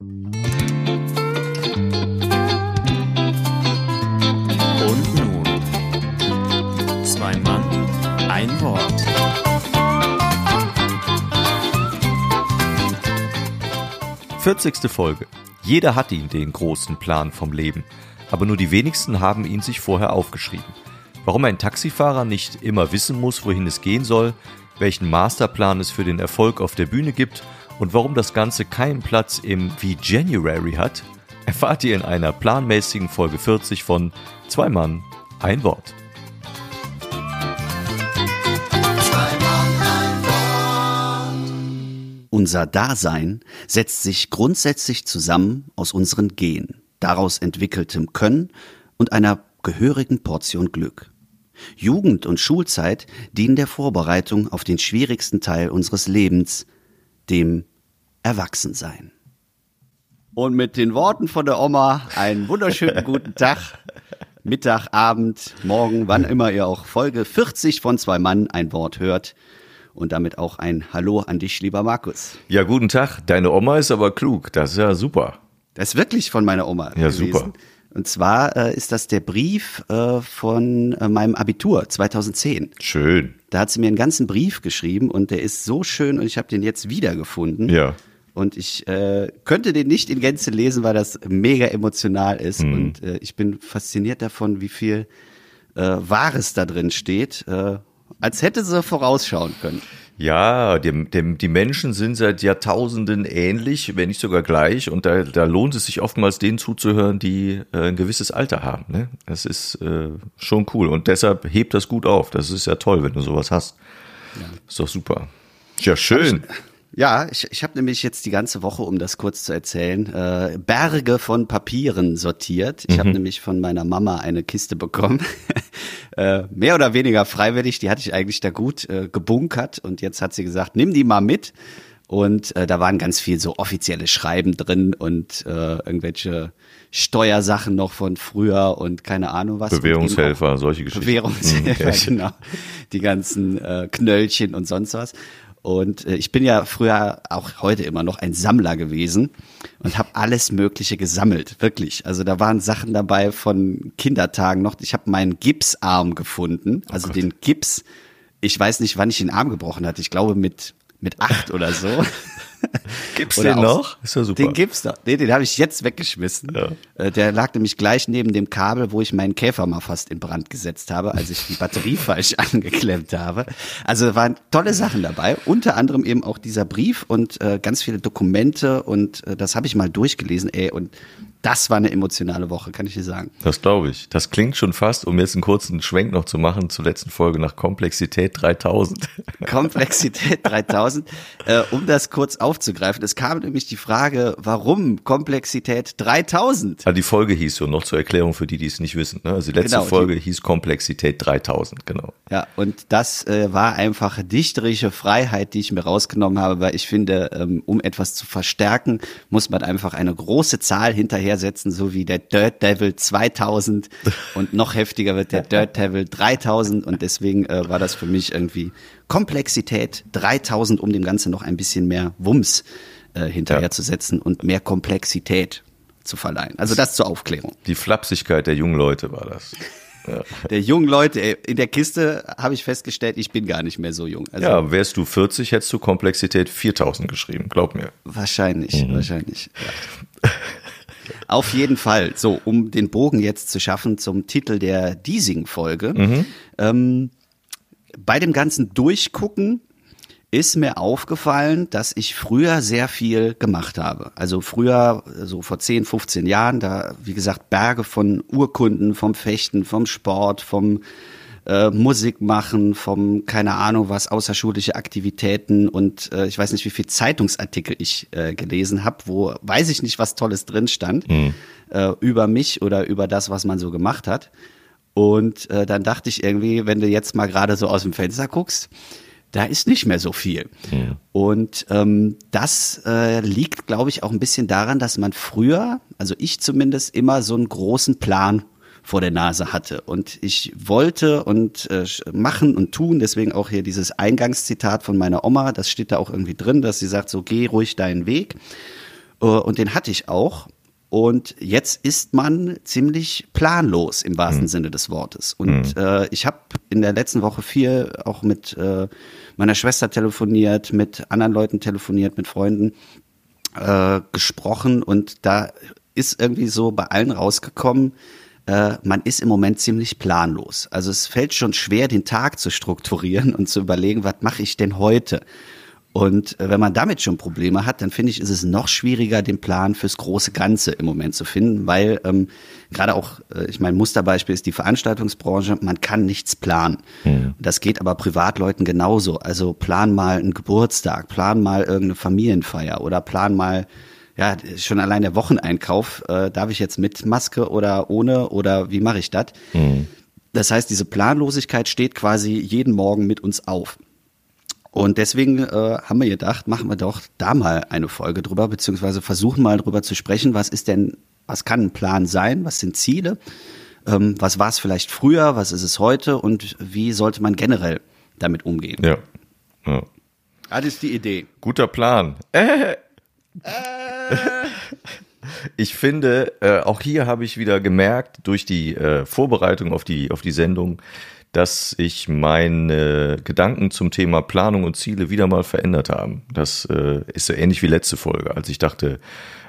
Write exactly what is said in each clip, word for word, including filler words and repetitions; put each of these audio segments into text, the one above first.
Und nun, zwei Mann, ein Wort. vierzigste Folge. Jeder hat ihn, den großen Plan vom Leben. Aber nur die wenigsten haben ihn sich vorher aufgeschrieben. Warum ein Taxifahrer nicht immer wissen muss, wohin es gehen soll, welchen Masterplan es für den Erfolg auf der Bühne gibt und warum das Ganze keinen Platz im Veganuary hat, erfahrt ihr in einer planmäßigen Folge vierzig von Zwei Mann, ein Wort. Unser Dasein setzt sich grundsätzlich zusammen aus unseren Genen, daraus entwickeltem Können und einer gehörigen Portion Glück. Jugend und Schulzeit dienen der Vorbereitung auf den schwierigsten Teil unseres Lebens, dem Erwachsensein. Und mit den Worten von der Oma einen wunderschönen guten Tag, Mittag, Abend, Morgen, wann immer ihr auch Folge vierzig von Zwei Mann ein Wort hört. Und damit auch ein Hallo an dich, lieber Markus. Ja, guten Tag. Deine Oma ist aber klug. Das ist ja super. Das ist wirklich von meiner Oma ja, gewesen. Super. Und zwar äh, ist das der Brief äh, von äh, meinem Abitur zweitausendzehn. Schön. Da hat sie mir einen ganzen Brief geschrieben und der ist so schön und ich habe den jetzt wiedergefunden. Ja. Und ich äh, könnte den nicht in Gänze lesen, weil das mega emotional ist. Mhm. Und äh, ich bin fasziniert davon, wie viel äh, Wahres da drin steht. Äh, Als hätte sie vorausschauen können. Ja, dem, dem, die Menschen sind seit Jahrtausenden ähnlich, wenn nicht sogar gleich. Und da, da lohnt es sich oftmals, denen zuzuhören, die äh, ein gewisses Alter haben. Ne? Das ist äh, schon cool. Und deshalb hebt das gut auf. Das ist ja toll, wenn du sowas hast. Ja. Ist doch super. Ja, schön. Ich, ja, ich, ich habe nämlich jetzt die ganze Woche, um das kurz zu erzählen, äh, Berge von Papieren sortiert. Ich mhm. habe nämlich von meiner Mama eine Kiste bekommen. Mehr oder weniger freiwillig, die hatte ich eigentlich da gut äh, gebunkert und jetzt hat sie gesagt, nimm die mal mit und äh, da waren ganz viel so offizielle Schreiben drin und äh, irgendwelche Steuersachen noch von früher und keine Ahnung was. Bewährungshelfer, solche Geschichten. Bewährungshelfer, mhm, genau. Die ganzen äh, Knöllchen und sonst was. Und äh, ich bin ja früher, auch heute immer noch, ein Sammler gewesen und habe alles Mögliche gesammelt, wirklich. Also da waren Sachen dabei von Kindertagen noch. Ich habe meinen Gipsarm gefunden, also oh den Gips. Ich weiß nicht, wann ich den Arm gebrochen hatte. Ich glaube mit mit acht oder so. Gibt's den noch? Ist ja super. Den gibt's noch. Nee, den habe ich jetzt weggeschmissen. Ja. Der lag nämlich gleich neben dem Kabel, wo ich meinen Käfer mal fast in Brand gesetzt habe, als ich die Batterie falsch angeklemmt habe. Also waren tolle Sachen dabei, unter anderem eben auch dieser Brief und äh, ganz viele Dokumente und äh, das habe ich mal durchgelesen, ey, und das war eine emotionale Woche, kann ich dir sagen. Das glaube ich. Das klingt schon fast, um jetzt einen kurzen Schwenk noch zu machen, zur letzten Folge nach Komplexität dreitausend. Komplexität dreitausend, äh, um das kurz aufzugreifen. Es kam nämlich die Frage, warum Komplexität dreitausend? Also die Folge hieß so, noch zur Erklärung für die, die es nicht wissen. Ne? Also die letzte genau, Folge die, hieß Komplexität dreitausend, genau. Ja, und das äh, war einfach dichterische Freiheit, die ich mir rausgenommen habe, weil ich finde, ähm, um etwas zu verstärken, muss man einfach eine große Zahl hinterher setzen, so wie der Dirt Devil zweitausend und noch heftiger wird der Dirt Devil dreitausend und deswegen äh, war das für mich irgendwie Komplexität dreitausend, um dem Ganzen noch ein bisschen mehr Wumms äh, hinterher ja. zu setzen und mehr Komplexität zu verleihen. Also das zur Aufklärung. Die Flapsigkeit der jungen Leute war das. Ja. Der jungen Leute, ey, in der Kiste habe ich festgestellt, ich bin gar nicht mehr so jung. Also, ja, wärst du vierzig, hättest du Komplexität viertausend geschrieben, glaub mir. Wahrscheinlich, mhm. wahrscheinlich. Ja. Auf jeden Fall. So, um den Bogen jetzt zu schaffen zum Titel der diesigen Folge. Mhm. Ähm, bei dem ganzen Durchgucken ist mir aufgefallen, dass ich früher sehr viel gemacht habe. Also früher, so vor zehn, fünfzehn Jahren, da, wie gesagt, Berge von Urkunden, vom Fechten, vom Sport, vom äh, Musik machen, vom, keine Ahnung was, außerschulische Aktivitäten und äh, ich weiß nicht, wie viel Zeitungsartikel ich äh, gelesen habe, wo weiß ich nicht, was Tolles drin stand, mhm. äh, über mich oder über das, was man so gemacht hat. Und äh, dann dachte ich irgendwie, wenn du jetzt mal gerade so aus dem Fenster guckst, da ist nicht mehr so viel. Ja. Und ähm, das äh, liegt, glaube ich, auch ein bisschen daran, dass man früher, also ich zumindest, immer so einen großen Plan vor der Nase hatte. Und ich wollte und äh, machen und tun, deswegen auch hier dieses Eingangszitat von meiner Oma, das steht da auch irgendwie drin, dass sie sagt, so geh ruhig deinen Weg. Und den hatte ich auch. Und jetzt ist man ziemlich planlos im wahrsten mhm. Sinne des Wortes. Und mhm. äh, ich habe in der letzten Woche viel auch mit äh, meiner Schwester telefoniert, mit anderen Leuten telefoniert, mit Freunden äh, gesprochen. Und da ist irgendwie so bei allen rausgekommen, äh, man ist im Moment ziemlich planlos. Also es fällt schon schwer, den Tag zu strukturieren und zu überlegen, was mache ich denn heute? Und wenn man damit schon Probleme hat, dann finde ich, ist es noch schwieriger, den Plan fürs große Ganze im Moment zu finden, weil ähm, gerade auch, äh, ich meine, Musterbeispiel ist die Veranstaltungsbranche, man kann nichts planen. Ja. Das geht aber Privatleuten genauso. Also plan mal einen Geburtstag, plan mal irgendeine Familienfeier oder plan mal, ja, schon allein der Wocheneinkauf, äh, darf ich jetzt mit Maske oder ohne oder wie mache ich das? Ja. Das heißt, diese Planlosigkeit steht quasi jeden Morgen mit uns auf. Und deswegen äh, haben wir gedacht, machen wir doch da mal eine Folge drüber, beziehungsweise versuchen mal drüber zu sprechen, was ist denn, was kann ein Plan sein, was sind Ziele, ähm, was war es vielleicht früher, was ist es heute und wie sollte man generell damit umgehen? Ja, ja. Das ist die Idee. Guter Plan. Äh. Äh. Ich finde, äh, auch hier habe ich wieder gemerkt, durch die äh, Vorbereitung auf die, auf die Sendung, dass ich meine Gedanken zum Thema Planung und Ziele wieder mal verändert haben. Das äh, ist so ähnlich wie letzte Folge, als ich dachte,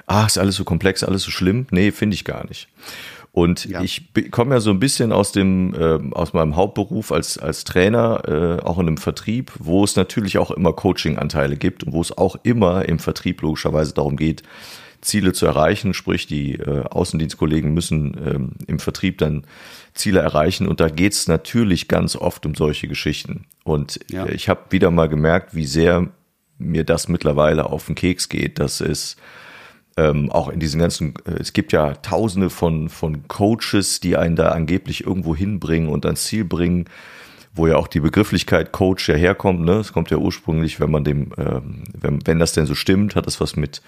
ah, ist alles so komplex, alles so schlimm. Nee, finde ich gar nicht. Und ja. ich be- komme ja so ein bisschen aus dem äh, aus meinem Hauptberuf als als Trainer, äh, auch in einem Vertrieb, wo es natürlich auch immer Coaching-Anteile gibt und wo es auch immer im Vertrieb logischerweise darum geht, Ziele zu erreichen, sprich die äh, Außendienstkollegen müssen ähm, im Vertrieb dann Ziele erreichen und da geht es natürlich ganz oft um solche Geschichten und ja. ich habe wieder mal gemerkt, wie sehr mir das mittlerweile auf den Keks geht, dass es ähm, auch in diesen ganzen, äh, es gibt ja tausende von, von Coaches, die einen da angeblich irgendwo hinbringen und ans Ziel bringen, wo ja auch die Begrifflichkeit Coach ja herkommt, ne? Es kommt ja ursprünglich, wenn man dem, ähm, wenn, wenn das denn so stimmt, hat das was mit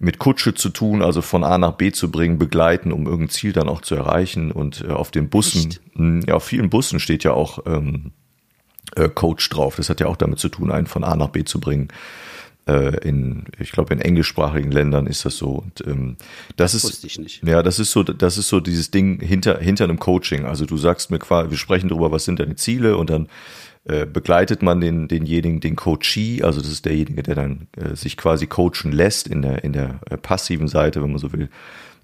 mit Kutsche zu tun, also von A nach B zu bringen, begleiten, um irgendein Ziel dann auch zu erreichen. Und äh, auf den Bussen, mh, ja, auf vielen Bussen steht ja auch ähm, äh, Coach drauf. Das hat ja auch damit zu tun, einen von A nach B zu bringen. Äh, in, ich glaube, in englischsprachigen Ländern ist das so. Und, ähm, das das ist, wusste ich nicht. Ja, das ist so, das ist so dieses Ding hinter hinter einem Coaching. Also du sagst mir quasi, wir sprechen darüber, was sind deine Ziele und dann begleitet man den, denjenigen, den Coachee, also das ist derjenige, der dann äh, sich quasi coachen lässt in der, in der passiven Seite, wenn man so will,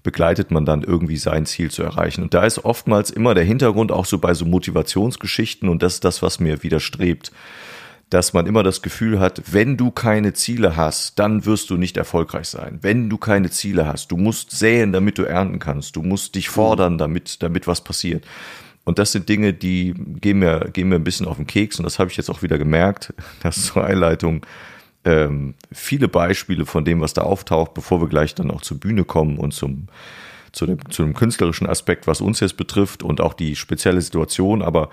begleitet man dann irgendwie sein Ziel zu erreichen. Und da ist oftmals immer der Hintergrund auch so bei so Motivationsgeschichten und das ist das, was mir widerstrebt, dass man immer das Gefühl hat, wenn du keine Ziele hast, dann wirst du nicht erfolgreich sein. Wenn du keine Ziele hast, du musst säen, damit du ernten kannst, du musst dich fordern, damit, damit was passiert. Und das sind Dinge, die gehen mir, gehen mir ein bisschen auf den Keks. Und das habe ich jetzt auch wieder gemerkt, dass zur Einleitung ähm, viele Beispiele von dem, was da auftaucht, bevor wir gleich dann auch zur Bühne kommen und zum, zu dem, zu dem künstlerischen Aspekt, was uns jetzt betrifft und auch die spezielle Situation. Aber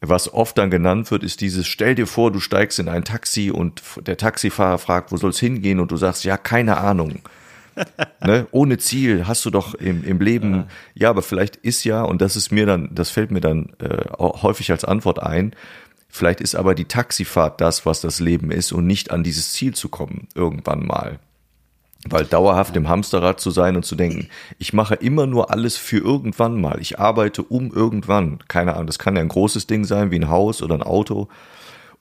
was oft dann genannt wird, ist dieses, stell dir vor, du steigst in ein Taxi und der Taxifahrer fragt, wo soll es hingehen? Und du sagst, ja, keine Ahnung. Ne? Ohne Ziel hast du doch im, im Leben, ja. ja, aber vielleicht ist ja, und das ist mir dann, das fällt mir dann äh, häufig als Antwort ein, vielleicht ist aber die Taxifahrt das, was das Leben ist und nicht an dieses Ziel zu kommen irgendwann mal. Weil dauerhaft im Hamsterrad zu sein und zu denken, ich mache immer nur alles für irgendwann mal, ich arbeite um irgendwann, keine Ahnung, das kann ja ein großes Ding sein, wie ein Haus oder ein Auto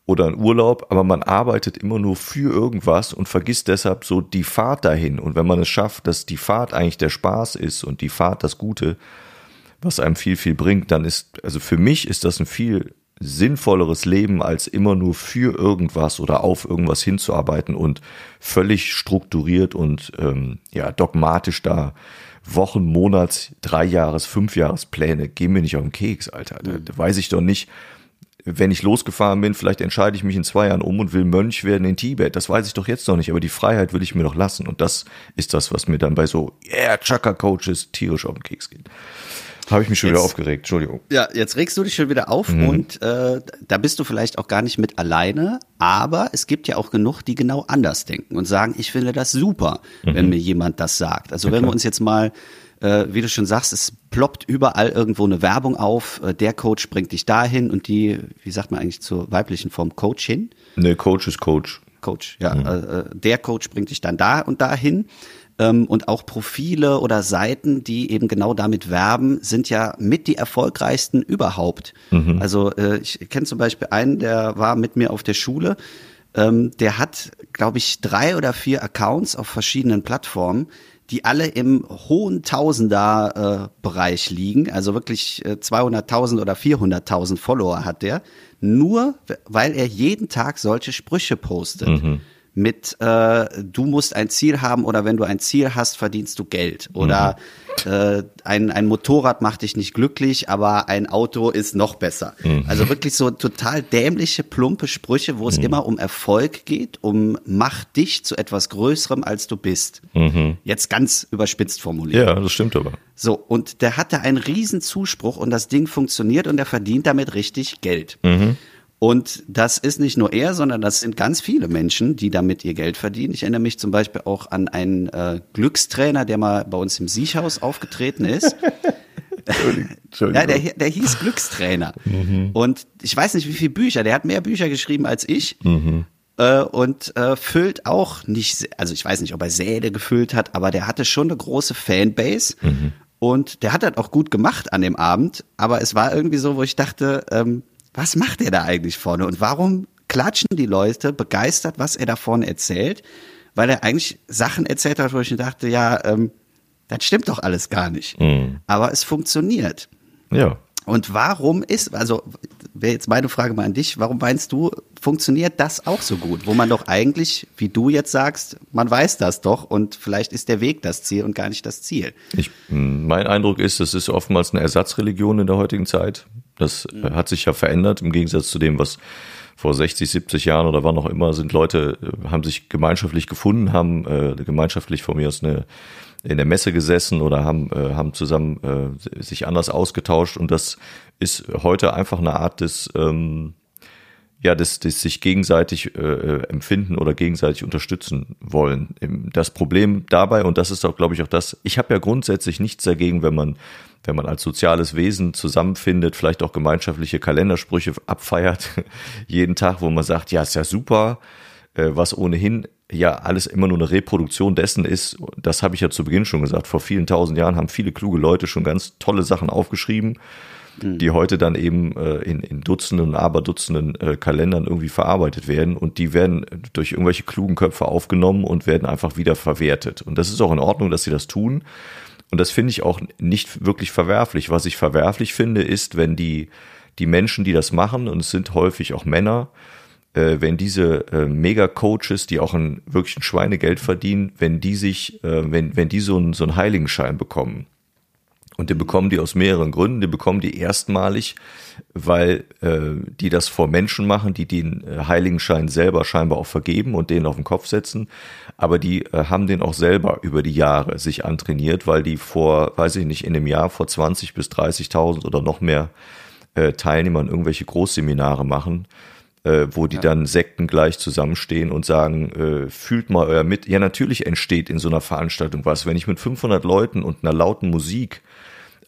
oder ein Urlaub, aber man arbeitet immer nur für irgendwas und vergisst deshalb so die Fahrt dahin. Und wenn man es schafft, dass die Fahrt eigentlich der Spaß ist und die Fahrt das Gute, was einem viel, viel bringt, dann ist, also für mich ist das ein viel sinnvolleres Leben, als immer nur für irgendwas oder auf irgendwas hinzuarbeiten und völlig strukturiert und ähm, ja dogmatisch da Wochen, Monats, drei Jahres, fünf Jahrespläne, geh mir nicht auf den Keks, Alter. Da, da weiß ich doch nicht, wenn ich losgefahren bin, vielleicht entscheide ich mich in zwei Jahren um und will Mönch werden in Tibet. Das weiß ich doch jetzt noch nicht, aber die Freiheit will ich mir doch lassen. Und das ist das, was mir dann bei so yeah, Chaka-Coaches tierisch auf den Keks geht. Habe ich mich schon jetzt, wieder aufgeregt, Entschuldigung. Ja, jetzt regst du dich schon wieder auf mhm. und äh, da bist du vielleicht auch gar nicht mit alleine, aber es gibt ja auch genug, die genau anders denken und sagen, ich finde das super, mhm. wenn mir jemand das sagt. Also ja, wenn klar. wir uns jetzt mal, äh, wie du schon sagst, es ploppt überall irgendwo eine Werbung auf, äh, der Coach bringt dich dahin und die, wie sagt man eigentlich zur weiblichen Form, Coach hin? Ne, Coach ist Coach. Coach, ja. Mhm. Äh, der Coach bringt dich dann da und dahin. ähm, und auch Profile oder Seiten, die eben genau damit werben, sind ja mit die erfolgreichsten überhaupt. Mhm. Also äh, ich kenne zum Beispiel einen, der war mit mir auf der Schule, ähm, der hat, glaube ich, drei oder vier Accounts auf verschiedenen Plattformen, die alle im hohen Tausender-Bereich äh, liegen, also wirklich äh, zweihunderttausend oder vierhunderttausend Follower hat der, nur weil er jeden Tag solche Sprüche postet. Mhm. Mit äh, du musst ein Ziel haben oder wenn du ein Ziel hast, verdienst du Geld. Oder mhm. äh, ein, ein Motorrad macht dich nicht glücklich, aber ein Auto ist noch besser. Mhm. Also wirklich so total dämliche, plumpe Sprüche, wo es mhm. immer um Erfolg geht, um mach dich zu etwas Größerem, als du bist. Mhm. Jetzt ganz überspitzt formuliert. Ja, das stimmt aber. So, und der hatte einen riesen Zuspruch und das Ding funktioniert und er verdient damit richtig Geld. Mhm. Und das ist nicht nur er, sondern das sind ganz viele Menschen, die damit ihr Geld verdienen. Ich erinnere mich zum Beispiel auch an einen äh, Glückstrainer, der mal bei uns im Siechhaus aufgetreten ist. Entschuldigung. Entschuldigung. Ja, der, der hieß Glückstrainer. Mhm. Und ich weiß nicht, wie viele Bücher. Der hat mehr Bücher geschrieben als ich. Mhm. Äh, und äh, füllt auch nicht, also ich weiß nicht, ob er Säle gefüllt hat, aber der hatte schon eine große Fanbase. Mhm. Und der hat das auch gut gemacht an dem Abend. Aber es war irgendwie so, wo ich dachte, ähm, was macht er da eigentlich vorne und warum klatschen die Leute begeistert, was er da vorne erzählt, weil er eigentlich Sachen erzählt hat, wo ich mir dachte, ja, ähm, das stimmt doch alles gar nicht, mhm. aber es funktioniert. Ja. Und warum ist, also wäre jetzt meine Frage mal an dich, warum meinst du, funktioniert das auch so gut, wo man doch eigentlich, wie du jetzt sagst, man weiß das doch und vielleicht ist der Weg das Ziel und gar nicht das Ziel. Ich, mein Eindruck ist, es ist oftmals eine Ersatzreligion in der heutigen Zeit. Das hat sich ja verändert im Gegensatz zu dem, was vor sechzig, siebzig Jahren oder wann auch immer sind Leute, haben sich gemeinschaftlich gefunden, haben äh, gemeinschaftlich von mir aus eine, in der Messe gesessen oder haben, äh, haben zusammen äh, sich anders ausgetauscht und das ist heute einfach eine Art des, ähm, ja, des, des sich gegenseitig äh, empfinden oder gegenseitig unterstützen wollen. Das Problem dabei, und das ist auch, glaube ich, auch das, ich habe ja grundsätzlich nichts dagegen, wenn man wenn man als soziales Wesen zusammenfindet, vielleicht auch gemeinschaftliche Kalendersprüche abfeiert, jeden Tag, wo man sagt, ja, ist ja super, was ohnehin ja alles immer nur eine Reproduktion dessen ist, das habe ich ja zu Beginn schon gesagt, vor vielen tausend Jahren haben viele kluge Leute schon ganz tolle Sachen aufgeschrieben, mhm. die heute dann eben in, in Dutzenden und Aberdutzenden Kalendern irgendwie verarbeitet werden und die werden durch irgendwelche klugen Köpfe aufgenommen und werden einfach wieder verwertet. Und das ist auch in Ordnung, dass sie das tun. Und das finde ich auch nicht wirklich verwerflich. Was ich verwerflich finde, ist, wenn die, die Menschen, die das machen, und es sind häufig auch Männer, äh, wenn diese äh, Mega-Coaches, die auch ein, wirklich ein Schweinegeld verdienen, wenn die sich, äh, wenn, wenn die so einen, so einen Heiligenschein bekommen. Und den bekommen die aus mehreren Gründen. Den bekommen die erstmalig, weil äh, die das vor Menschen machen, die den Heiligenschein selber scheinbar auch vergeben und denen auf den Kopf setzen. Aber die äh, haben den auch selber über die Jahre sich antrainiert, weil die vor, weiß ich nicht, in einem Jahr vor zwanzig bis dreißigtausend oder noch mehr äh, Teilnehmern irgendwelche Großseminare machen, äh, wo die ja. dann sektengleich zusammenstehen und sagen, äh, fühlt mal euer mit. Ja, natürlich entsteht in so einer Veranstaltung was. Wenn ich mit fünfhundert Leuten und einer lauten Musik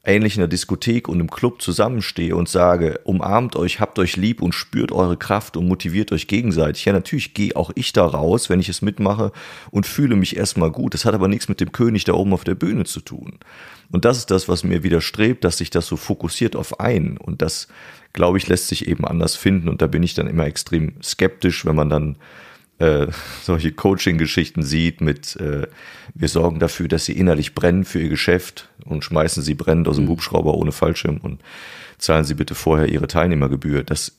ähnlich in der Diskothek und im Club zusammenstehe und sage, umarmt euch, habt euch lieb und spürt eure Kraft und motiviert euch gegenseitig. Ja, natürlich gehe auch ich da raus, wenn ich es mitmache und fühle mich erstmal gut. Das hat aber nichts mit dem König da oben auf der Bühne zu tun. Und das ist das, was mir widerstrebt, dass sich das so fokussiert auf einen. Und das, glaube ich, lässt sich eben anders finden. Und da bin ich dann immer extrem skeptisch, wenn man dann Äh, solche Coaching-Geschichten sieht mit äh, wir sorgen dafür, dass sie innerlich brennen für ihr Geschäft und schmeißen sie brennend aus dem Hubschrauber ohne Fallschirm und zahlen sie bitte vorher ihre Teilnehmergebühr. Das,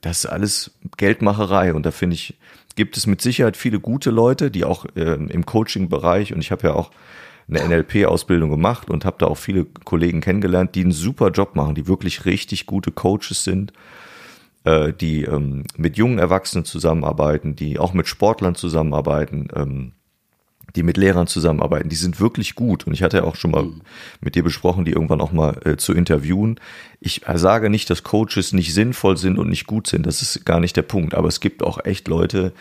das ist alles Geldmacherei und da finde ich, gibt es mit Sicherheit viele gute Leute, die auch äh, im Coaching-Bereich und ich habe ja auch eine N L P-Ausbildung gemacht und habe da auch viele Kollegen kennengelernt, die einen super Job machen, die wirklich richtig gute Coaches sind, die ähm, mit jungen Erwachsenen zusammenarbeiten, die auch mit Sportlern zusammenarbeiten, ähm, die mit Lehrern zusammenarbeiten, die sind wirklich gut. Und ich hatte ja auch schon mal mhm. mit dir besprochen, die irgendwann auch mal äh, zu interviewen. Ich sage nicht, dass Coaches nicht sinnvoll sind und nicht gut sind, das ist gar nicht der Punkt. Aber es gibt auch echt Leute,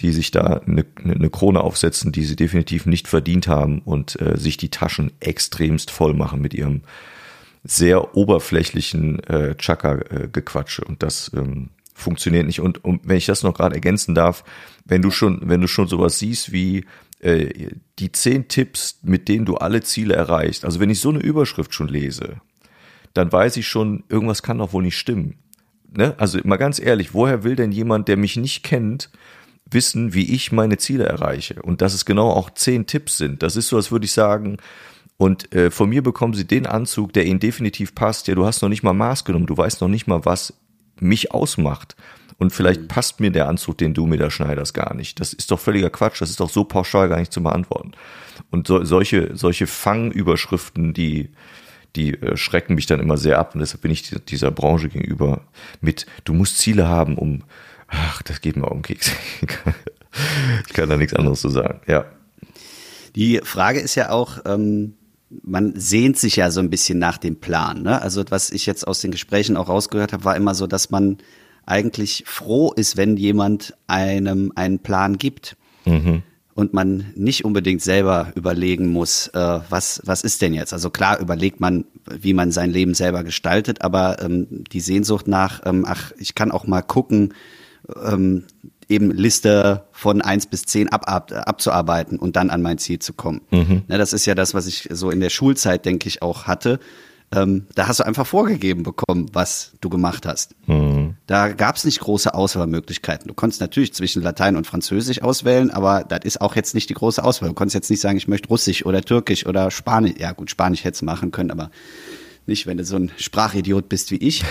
die sich da eine, eine Krone aufsetzen, die sie definitiv nicht verdient haben und äh, sich die Taschen extremst voll machen mit ihrem sehr oberflächlichen äh, Chaka-Gequatsche und das ähm, funktioniert nicht. Und, und wenn ich das noch gerade ergänzen darf, wenn du schon, wenn du schon sowas siehst wie äh, die zehn Tipps, mit denen du alle Ziele erreichst. Also wenn ich so eine Überschrift schon lese, dann weiß ich schon, irgendwas kann doch wohl nicht stimmen. Ne? Also mal ganz ehrlich, woher will denn jemand, der mich nicht kennt, wissen, wie ich meine Ziele erreiche? Und dass es genau auch zehn Tipps sind. Das ist so, als würde ich sagen, und äh, von mir bekommen sie den Anzug, der ihnen definitiv passt. Ja, du hast noch nicht mal Maß genommen, du weißt noch nicht mal, was mich ausmacht. Und vielleicht mhm. passt mir der Anzug, den du mir da schneiderst, gar nicht. Das ist doch völliger Quatsch, das ist doch so pauschal gar nicht zu beantworten. Und so, solche, solche Fangüberschriften, die, die äh, schrecken mich dann immer sehr ab. Und deshalb bin ich dieser Branche gegenüber mit, du musst Ziele haben, um, ach, das geht mir auf den Keks. Ich kann da nichts anderes zu sagen, ja. Die Frage ist ja auch, ähm, man sehnt sich ja so ein bisschen nach dem Plan, ne? Also was ich jetzt aus den Gesprächen auch rausgehört habe, war immer so, dass man eigentlich froh ist, wenn jemand einem einen Plan gibt mhm. und man nicht unbedingt selber überlegen muss, äh, was, was ist denn jetzt? Also klar überlegt man, wie man sein Leben selber gestaltet, aber ähm, die Sehnsucht nach, ähm, ach, ich kann auch mal gucken, ähm, eben Liste von eins bis zehn ab, ab, abzuarbeiten und dann an mein Ziel zu kommen. Mhm. Na, das ist ja das, was ich so in der Schulzeit, denke ich, auch hatte. Ähm, da hast du einfach vorgegeben bekommen, was du gemacht hast. Mhm. Da gab es nicht große Auswahlmöglichkeiten. Du konntest natürlich zwischen Latein und Französisch auswählen, aber das ist auch jetzt nicht die große Auswahl. Du konntest jetzt nicht sagen, ich möchte Russisch oder Türkisch oder Spanisch. Ja gut, Spanisch hättest du machen können, aber nicht, wenn du so ein Sprachidiot bist wie ich.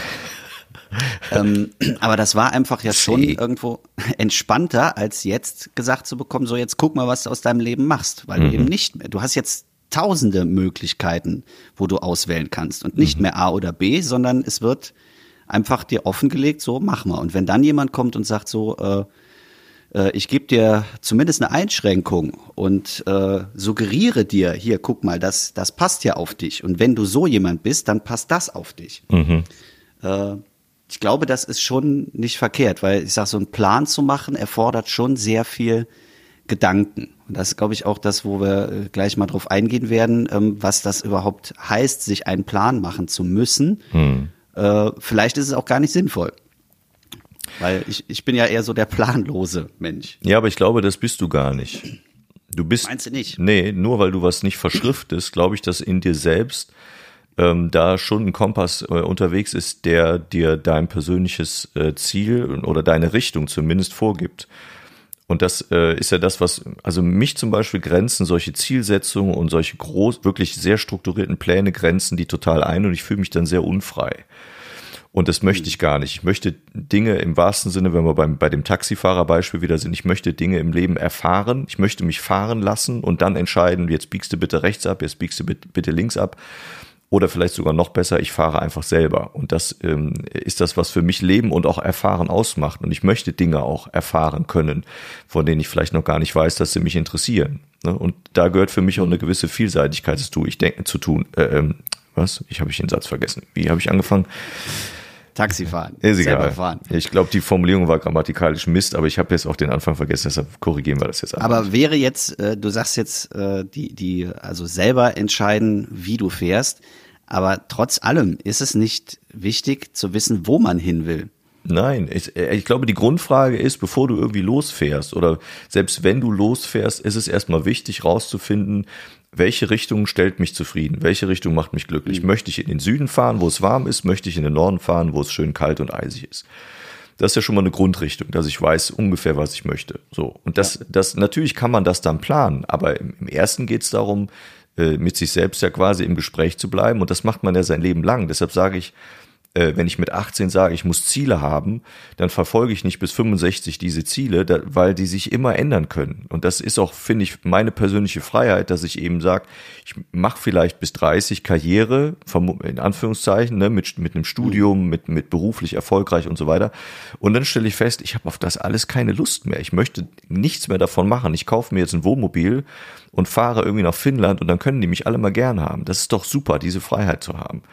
ähm, aber das war einfach ja schon irgendwo entspannter, als jetzt gesagt zu bekommen, so jetzt guck mal, was du aus deinem Leben machst, weil mhm. du eben nicht mehr, du hast jetzt tausende Möglichkeiten, wo du auswählen kannst und nicht mhm. mehr A oder B, sondern es wird einfach dir offengelegt, so mach mal. Und wenn dann jemand kommt und sagt so, äh, äh, ich gebe dir zumindest eine Einschränkung und äh, suggeriere dir, hier guck mal, das, das passt ja auf dich und wenn du so jemand bist, dann passt das auf dich. Mhm. Äh, Ich glaube, das ist schon nicht verkehrt, weil ich sage, so einen Plan zu machen erfordert schon sehr viel Gedanken. Und das ist, glaube ich, auch das, wo wir gleich mal drauf eingehen werden, was das überhaupt heißt, sich einen Plan machen zu müssen. Hm. Vielleicht ist es auch gar nicht sinnvoll, weil ich, ich bin ja eher so der planlose Mensch. Ja, aber ich glaube, das bist du gar nicht. Du bist, meinst du nicht? Nee, nur weil du was nicht verschriftest, glaube ich, dass in dir selbst da schon ein Kompass äh, unterwegs ist, der dir dein persönliches äh, Ziel oder deine Richtung zumindest vorgibt. Und das äh, ist ja das, was, also mich zum Beispiel grenzen solche Zielsetzungen und solche groß, wirklich sehr strukturierten Pläne grenzen die total ein und ich fühle mich dann sehr unfrei. Und das möchte ich gar nicht. Ich möchte Dinge im wahrsten Sinne, wenn wir beim, bei dem Taxifahrerbeispiel wieder sind, ich möchte Dinge im Leben erfahren, ich möchte mich fahren lassen und dann entscheiden, jetzt biegst du bitte rechts ab, jetzt biegst du bitte, bitte links ab. Oder vielleicht sogar noch besser, ich fahre einfach selber. Und das ähm, ist das, was für mich Leben und auch Erfahren ausmacht. Und ich möchte Dinge auch erfahren können, von denen ich vielleicht noch gar nicht weiß, dass sie mich interessieren. Ne? Und da gehört für mich auch eine gewisse Vielseitigkeit zu, ich denke, zu tun. Ähm, was? Ich habe ich den Satz vergessen. Wie habe ich angefangen? Taxifahren. Ist egal. Selber fahren. Ich glaube, die Formulierung war grammatikalisch Mist, aber ich habe jetzt auch den Anfang vergessen, deshalb korrigieren wir das jetzt einfach. Aber wäre jetzt, äh, du sagst jetzt, äh, die, die, also selber entscheiden, wie du fährst, aber trotz allem ist es nicht wichtig zu wissen, wo man hin will. Nein, ich, ich glaube, die Grundfrage ist, bevor du irgendwie losfährst oder selbst wenn du losfährst, ist es erstmal wichtig rauszufinden, welche Richtung stellt mich zufrieden, welche Richtung macht mich glücklich. Mhm. Möchte ich in den Süden fahren, wo es warm ist, möchte ich in den Norden fahren, wo es schön kalt und eisig ist. Das ist ja schon mal eine Grundrichtung, dass ich weiß ungefähr, was ich möchte. So. Und das, ja. das, natürlich kann man das dann planen, aber im, im Ersten geht es darum, äh, mit sich selbst ja quasi im Gespräch zu bleiben und das macht man ja sein Leben lang. Deshalb sage ich, wenn ich mit achtzehn sage, ich muss Ziele haben, dann verfolge ich nicht bis fünfundsechzig diese Ziele, da, weil die sich immer ändern können. Und das ist auch, finde ich, meine persönliche Freiheit, dass ich eben sage, ich mache vielleicht bis dreißig Karriere, in Anführungszeichen, ne, mit, mit einem Studium, mit, mit beruflich erfolgreich und so weiter. Und dann stelle ich fest, ich habe auf das alles keine Lust mehr. Ich möchte nichts mehr davon machen. Ich kaufe mir jetzt ein Wohnmobil und fahre irgendwie nach Finnland und dann können die mich alle mal gern haben. Das ist doch super, diese Freiheit zu haben.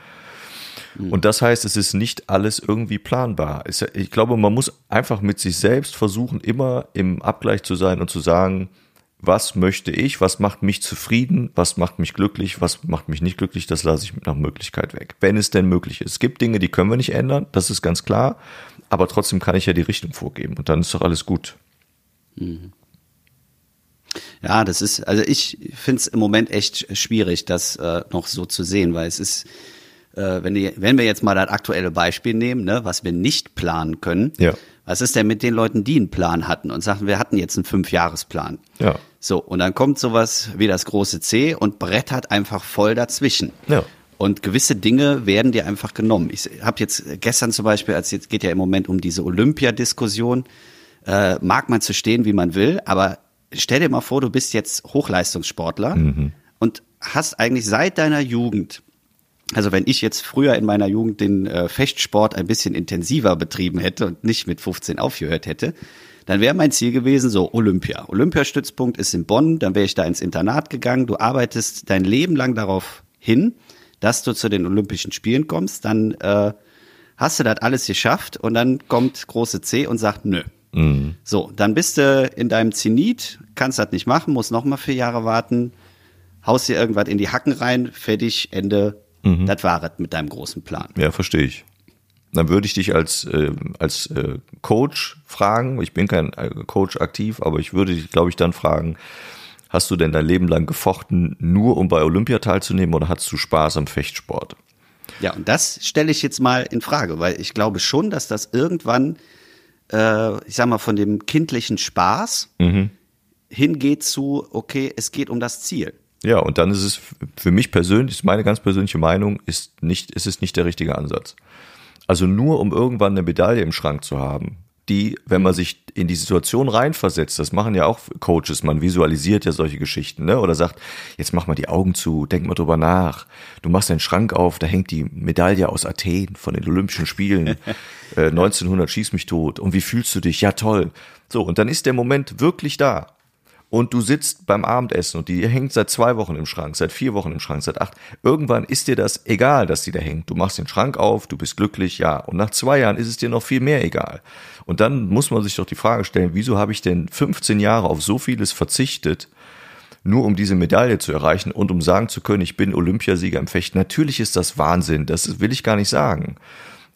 Und das heißt, es ist nicht alles irgendwie planbar. Ich glaube, man muss einfach mit sich selbst versuchen, immer im Abgleich zu sein und zu sagen, was möchte ich, was macht mich zufrieden, was macht mich glücklich, was macht mich nicht glücklich, das lasse ich nach Möglichkeit weg, wenn es denn möglich ist. Es gibt Dinge, die können wir nicht ändern, das ist ganz klar, aber trotzdem kann ich ja die Richtung vorgeben und dann ist doch alles gut. Mhm. Ja, das ist, also ich finde es im Moment echt schwierig, das äh, noch so zu sehen, weil es ist, äh, wenn, die, wenn wir jetzt mal das aktuelle Beispiel nehmen, ne, was wir nicht planen können, ja. Was ist denn mit den Leuten, die einen Plan hatten und sagten, wir hatten jetzt einen Fünfjahresplan? Ja. So, und dann kommt sowas wie das große C und brettert einfach voll dazwischen. Ja. Und gewisse Dinge werden dir einfach genommen. Ich habe jetzt gestern zum Beispiel, als jetzt geht ja im Moment um diese Olympia-Diskussion, äh, mag man zu stehen, wie man will, aber stell dir mal vor, du bist jetzt Hochleistungssportler mhm. und hast eigentlich seit deiner Jugend, also wenn ich jetzt früher in meiner Jugend den äh, Fechtsport ein bisschen intensiver betrieben hätte und nicht mit fünfzehn aufgehört hätte, dann wäre mein Ziel gewesen, so Olympia. Olympiastützpunkt ist in Bonn, dann wäre ich da ins Internat gegangen, du arbeitest dein Leben lang darauf hin, dass du zu den Olympischen Spielen kommst, dann äh, hast du das alles geschafft und dann kommt große C und sagt nö. Mhm. So, dann bist du in deinem Zenit, kannst das nicht machen, musst nochmal vier Jahre warten, haust dir irgendwas in die Hacken rein, fertig, Ende, mhm. das war es mit deinem großen Plan. Ja, verstehe ich. Dann würde ich dich als, äh, als äh, Coach fragen, ich bin kein Coach aktiv, aber ich würde dich, glaube ich, dann fragen, hast du denn dein Leben lang gefochten, nur um bei Olympia teilzunehmen oder hattest du Spaß am Fechtsport? Ja, und das stelle ich jetzt mal in Frage, weil ich glaube schon, dass das irgendwann, äh, ich sag mal, von dem kindlichen Spaß mhm. hingeht zu, okay, es geht um das Ziel. Ja, und dann ist es für mich persönlich, ist meine ganz persönliche Meinung, ist nicht, ist es nicht der richtige Ansatz. Also nur um irgendwann eine Medaille im Schrank zu haben, die, wenn man sich in die Situation reinversetzt, das machen ja auch Coaches, man visualisiert ja solche Geschichten, ne? Oder sagt, jetzt mach mal die Augen zu, denk mal drüber nach, du machst deinen Schrank auf, da hängt die Medaille aus Athen von den Olympischen Spielen, äh, neunzehnhundert schieß mich tot, und wie fühlst du dich? Ja, toll. So, und dann ist der Moment wirklich da. Und du sitzt beim Abendessen und die hängt seit zwei Wochen im Schrank, seit vier Wochen im Schrank, seit acht. Irgendwann ist dir das egal, dass die da hängt. Du machst den Schrank auf, du bist glücklich, ja. Und nach zwei Jahren ist es dir noch viel mehr egal. Und dann muss man sich doch die Frage stellen, wieso habe ich denn fünfzehn Jahre auf so vieles verzichtet, nur um diese Medaille zu erreichen und um sagen zu können, ich bin Olympiasieger im Fechten. Natürlich ist das Wahnsinn, das will ich gar nicht sagen.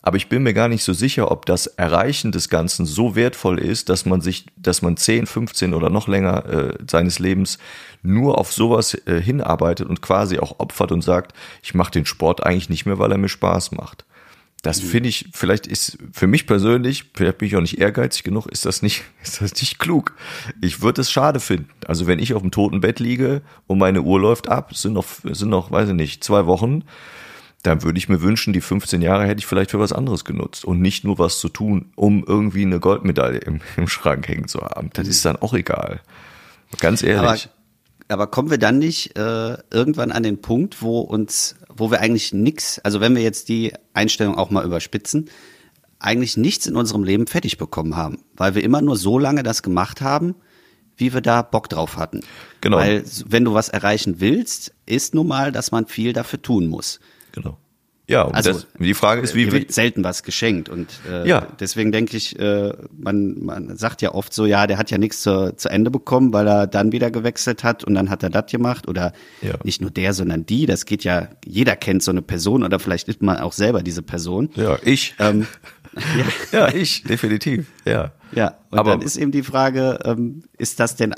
Aber ich bin mir gar nicht so sicher, ob das Erreichen des Ganzen so wertvoll ist, dass man sich, dass man zehn, fünfzehn oder noch länger äh, seines Lebens nur auf sowas äh, hinarbeitet und quasi auch opfert und sagt, ich mache den Sport eigentlich nicht mehr, weil er mir Spaß macht. Das mhm. finde ich, vielleicht ist für mich persönlich, vielleicht bin ich auch nicht ehrgeizig genug, ist das nicht, ist das nicht klug. Ich würde es schade finden. Also wenn ich auf dem Totenbett liege und meine Uhr läuft ab, sind noch, sind noch, weiß ich nicht, zwei Wochen, dann würde ich mir wünschen, die fünfzehn Jahre hätte ich vielleicht für was anderes genutzt und nicht nur was zu tun, um irgendwie eine Goldmedaille im, im Schrank hängen zu haben. Das ist dann auch egal. Ganz ehrlich. Aber, aber kommen wir dann nicht äh, irgendwann an den Punkt, wo uns, wo wir eigentlich nichts, also wenn wir jetzt die Einstellung auch mal überspitzen, eigentlich nichts in unserem Leben fertig bekommen haben, weil wir immer nur so lange das gemacht haben, wie wir da Bock drauf hatten. Genau. Weil wenn du was erreichen willst, ist nun mal, dass man viel dafür tun muss. Genau. Ja, und also das, die Frage ist, wie wird wie, selten was geschenkt und äh, ja. Deswegen denke ich, äh, man, man sagt ja oft so, ja, der hat ja nichts zu, zu Ende bekommen, weil er dann wieder gewechselt hat und dann hat er das gemacht oder ja. Nicht nur der, sondern die, das geht ja, jeder kennt so eine Person oder vielleicht ist man auch selber diese Person. Ja, ich. Ähm, ja. ja, ich, definitiv, ja. Ja, und aber, dann ist eben die Frage, ähm, ist das denn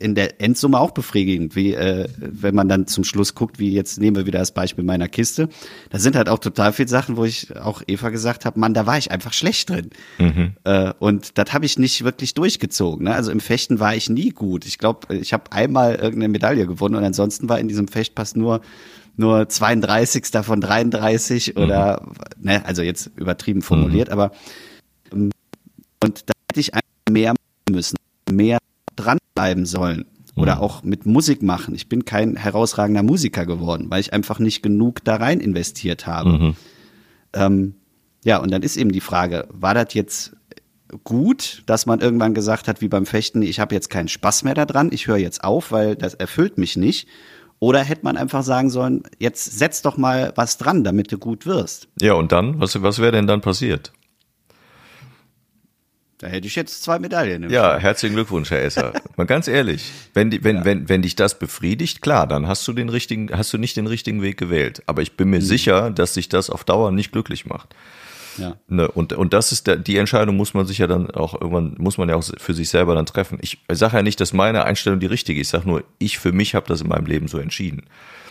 in der Endsumme auch befriedigend, wie äh, wenn man dann zum Schluss guckt, wie jetzt nehmen wir wieder das Beispiel meiner Kiste, da sind halt auch total viele Sachen, wo ich auch Eva gesagt habe, Mann, da war ich einfach schlecht drin mhm. äh, und das habe ich nicht wirklich durchgezogen, ne? Also im Fechten war ich nie gut, ich glaube, ich habe einmal irgendeine Medaille gewonnen und ansonsten war in diesem Fechtpass nur nur zweiunddreißig von dreiunddreißig oder, mhm. ne, also jetzt übertrieben formuliert, mhm. aber ähm, und da hätte ich einfach mehr machen müssen, mehr dranbleiben sollen oder mhm. auch mit Musik machen. Ich bin kein herausragender Musiker geworden, weil ich einfach nicht genug da rein investiert habe. Mhm. Ähm, ja, und dann ist eben die Frage, war das jetzt gut, dass man irgendwann gesagt hat, wie beim Fechten, ich habe jetzt keinen Spaß mehr daran, ich höre jetzt auf, weil das erfüllt mich nicht. Oder hätte man einfach sagen sollen, jetzt setz doch mal was dran, damit du gut wirst. Ja, und dann? Was, was wäre denn dann passiert? Da hätte ich jetzt zwei Medaillen. Ja, herzlichen Glückwunsch, Herr Esser. Mal ganz ehrlich, wenn, die, wenn, ja. wenn, wenn dich das befriedigt, klar, dann hast du den richtigen, hast du nicht den richtigen Weg gewählt. Aber ich bin mir mhm. sicher, dass dich das auf Dauer nicht glücklich macht. Ja. Ne, und, und das ist der, die Entscheidung muss man sich ja dann auch irgendwann, muss man ja auch für sich selber dann treffen. Ich sage ja nicht, dass meine Einstellung die richtige ist. Ich sage nur, ich für mich habe das in meinem Leben so entschieden.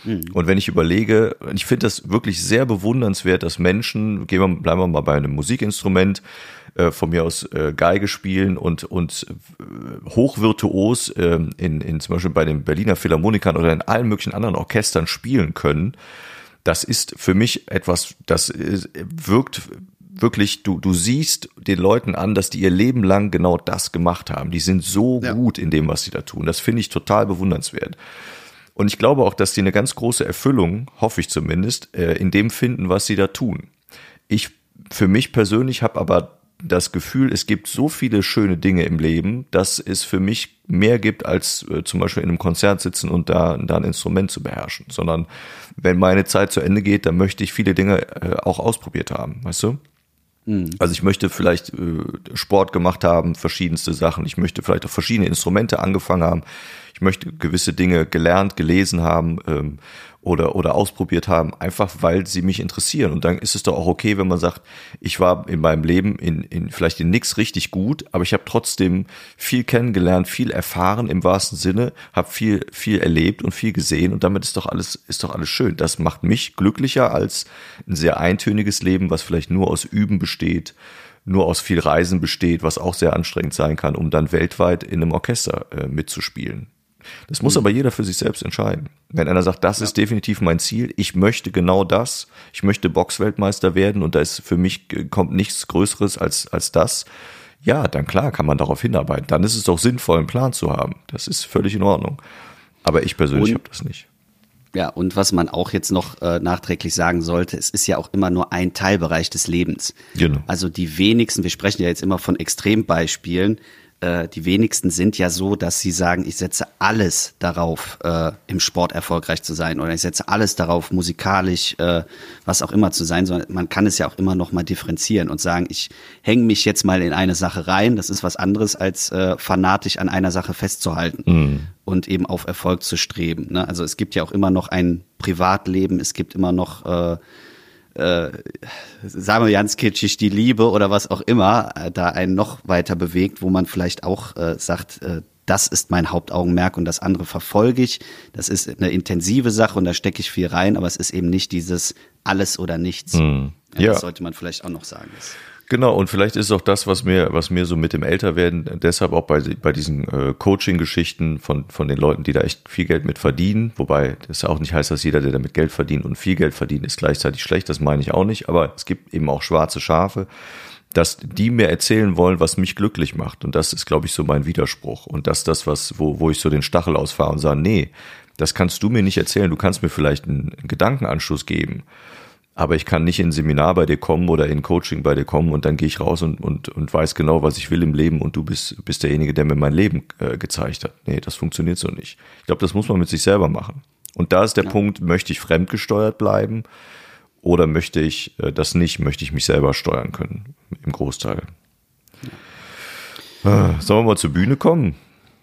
Mhm. Und wenn ich überlege, ich finde das wirklich sehr bewundernswert, dass Menschen, gehen wir, bleiben wir mal bei einem Musikinstrument, äh, von mir aus äh, Geige spielen und, und äh, hochvirtuos äh, in, in zum Beispiel bei den Berliner Philharmonikern oder in allen möglichen anderen Orchestern spielen können. Das ist für mich etwas, das wirkt wirklich, du, du siehst den Leuten an, dass die ihr Leben lang genau das gemacht haben. Die sind so ja. gut in dem, was sie da tun. Das finde ich total bewundernswert. Und ich glaube auch, dass die eine ganz große Erfüllung, hoffe ich zumindest, in dem finden, was sie da tun. Ich für mich persönlich habe aber das Gefühl, es gibt so viele schöne Dinge im Leben, dass es für mich mehr gibt, als äh, zum Beispiel in einem Konzert sitzen und da, da ein Instrument zu beherrschen. Sondern wenn meine Zeit zu Ende geht, dann möchte ich viele Dinge äh, auch ausprobiert haben, weißt du? Mhm. Also ich möchte vielleicht äh, Sport gemacht haben, verschiedenste Sachen. Ich möchte vielleicht auch verschiedene Instrumente angefangen haben. Ich möchte gewisse Dinge gelernt, gelesen haben ähm, oder oder ausprobiert haben, einfach weil sie mich interessieren. Und dann ist es doch auch okay, wenn man sagt, ich war in meinem Leben in, in vielleicht in nichts richtig gut, aber ich habe trotzdem viel kennengelernt, viel erfahren im wahrsten Sinne, habe viel viel erlebt und viel gesehen und damit ist doch alles ist doch alles schön. Das macht mich glücklicher als ein sehr eintöniges Leben, was vielleicht nur aus Üben besteht, nur aus viel Reisen besteht, was auch sehr anstrengend sein kann, um dann weltweit in einem Orchester äh, mitzuspielen. Das muss aber jeder für sich selbst entscheiden. Wenn einer sagt, das ja. ist definitiv mein Ziel, ich möchte genau das, ich möchte Boxweltmeister werden und da ist für mich kommt nichts Größeres als, als das, ja, dann klar kann man darauf hinarbeiten. Dann ist es doch sinnvoll, einen Plan zu haben. Das ist völlig in Ordnung. Aber ich persönlich habe das nicht. Ja, und was man auch jetzt noch äh, nachträglich sagen sollte, es ist ja auch immer nur ein Teilbereich des Lebens. Genau. Also die wenigsten, wir sprechen ja jetzt immer von Extrembeispielen, die wenigsten sind ja so, dass sie sagen, ich setze alles darauf, äh, im Sport erfolgreich zu sein oder ich setze alles darauf, musikalisch, äh, was auch immer zu sein, sondern man kann es ja auch immer noch mal differenzieren und sagen, ich hänge mich jetzt mal in eine Sache rein, das ist was anderes als äh, fanatisch an einer Sache festzuhalten mhm. und eben auf Erfolg zu streben, ne? Also es gibt ja auch immer noch ein Privatleben, es gibt immer noch äh, Äh, sagen wir ganz kitschig, die Liebe oder was auch immer, äh, da einen noch weiter bewegt, wo man vielleicht auch äh, sagt, äh, das ist mein Hauptaugenmerk und das andere verfolge ich. Das ist eine intensive Sache und da stecke ich viel rein, aber es ist eben nicht dieses alles oder nichts. Mm, ja, ja. Das sollte man vielleicht auch noch sagen. Genau, und vielleicht ist auch das, was mir, was mir so mit dem Älterwerden, deshalb auch bei, bei diesen äh, Coaching-Geschichten von, von den Leuten, die da echt viel Geld mit verdienen, wobei das auch nicht heißt, dass jeder, der damit Geld verdient und viel Geld verdient, ist gleichzeitig schlecht, das meine ich auch nicht, aber es gibt eben auch schwarze Schafe, dass die mir erzählen wollen, was mich glücklich macht und das ist, glaube ich, so mein Widerspruch und das das, was wo, wo ich so den Stachel ausfahre und sage, nee, das kannst du mir nicht erzählen, du kannst mir vielleicht einen, einen Gedankenanschluss geben, aber ich kann nicht in ein Seminar bei dir kommen oder in Coaching bei dir kommen und dann gehe ich raus und, und, und weiß genau, was ich will im Leben und du bist, bist derjenige, der mir mein Leben äh, gezeigt hat. Nee, das funktioniert so nicht. Ich glaube, das muss man mit sich selber machen. Und da ist der ja. Punkt, möchte ich fremdgesteuert bleiben oder möchte ich äh, das nicht, möchte ich mich selber steuern können, im Großteil. Ja. Äh, sollen wir mal zur Bühne kommen?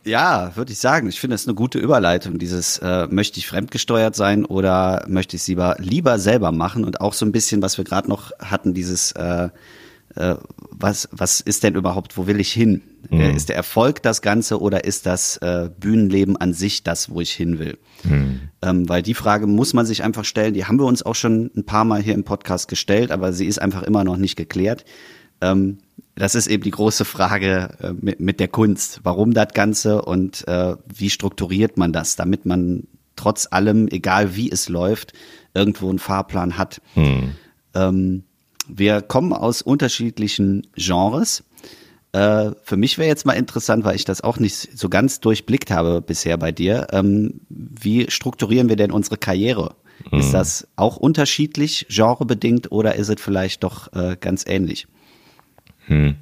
Ja, würde ich sagen. Ich finde, das ist eine gute Überleitung, dieses äh, möchte ich fremdgesteuert sein oder möchte ich es lieber, lieber selber machen und auch so ein bisschen, was wir gerade noch hatten, dieses äh, äh, was was ist denn überhaupt, wo will ich hin? Mhm. Ist der Erfolg das Ganze oder ist das äh, Bühnenleben an sich das, wo ich hin will? Mhm. Ähm, weil die Frage muss man sich einfach stellen, die haben wir uns auch schon ein paar Mal hier im Podcast gestellt, aber sie ist einfach immer noch nicht geklärt. Ähm, Das ist eben die große Frage mit, mit der Kunst. Warum das Ganze und äh, wie strukturiert man das, damit man trotz allem, egal wie es läuft, irgendwo einen Fahrplan hat. Hm. Ähm, wir kommen aus unterschiedlichen Genres. Äh, für mich wäre jetzt mal interessant, weil ich das auch nicht so ganz durchblickt habe bisher bei dir. Ähm, wie strukturieren wir denn unsere Karriere? Hm. Ist das auch unterschiedlich, genrebedingt oder ist es vielleicht doch äh, ganz ähnlich? Hm.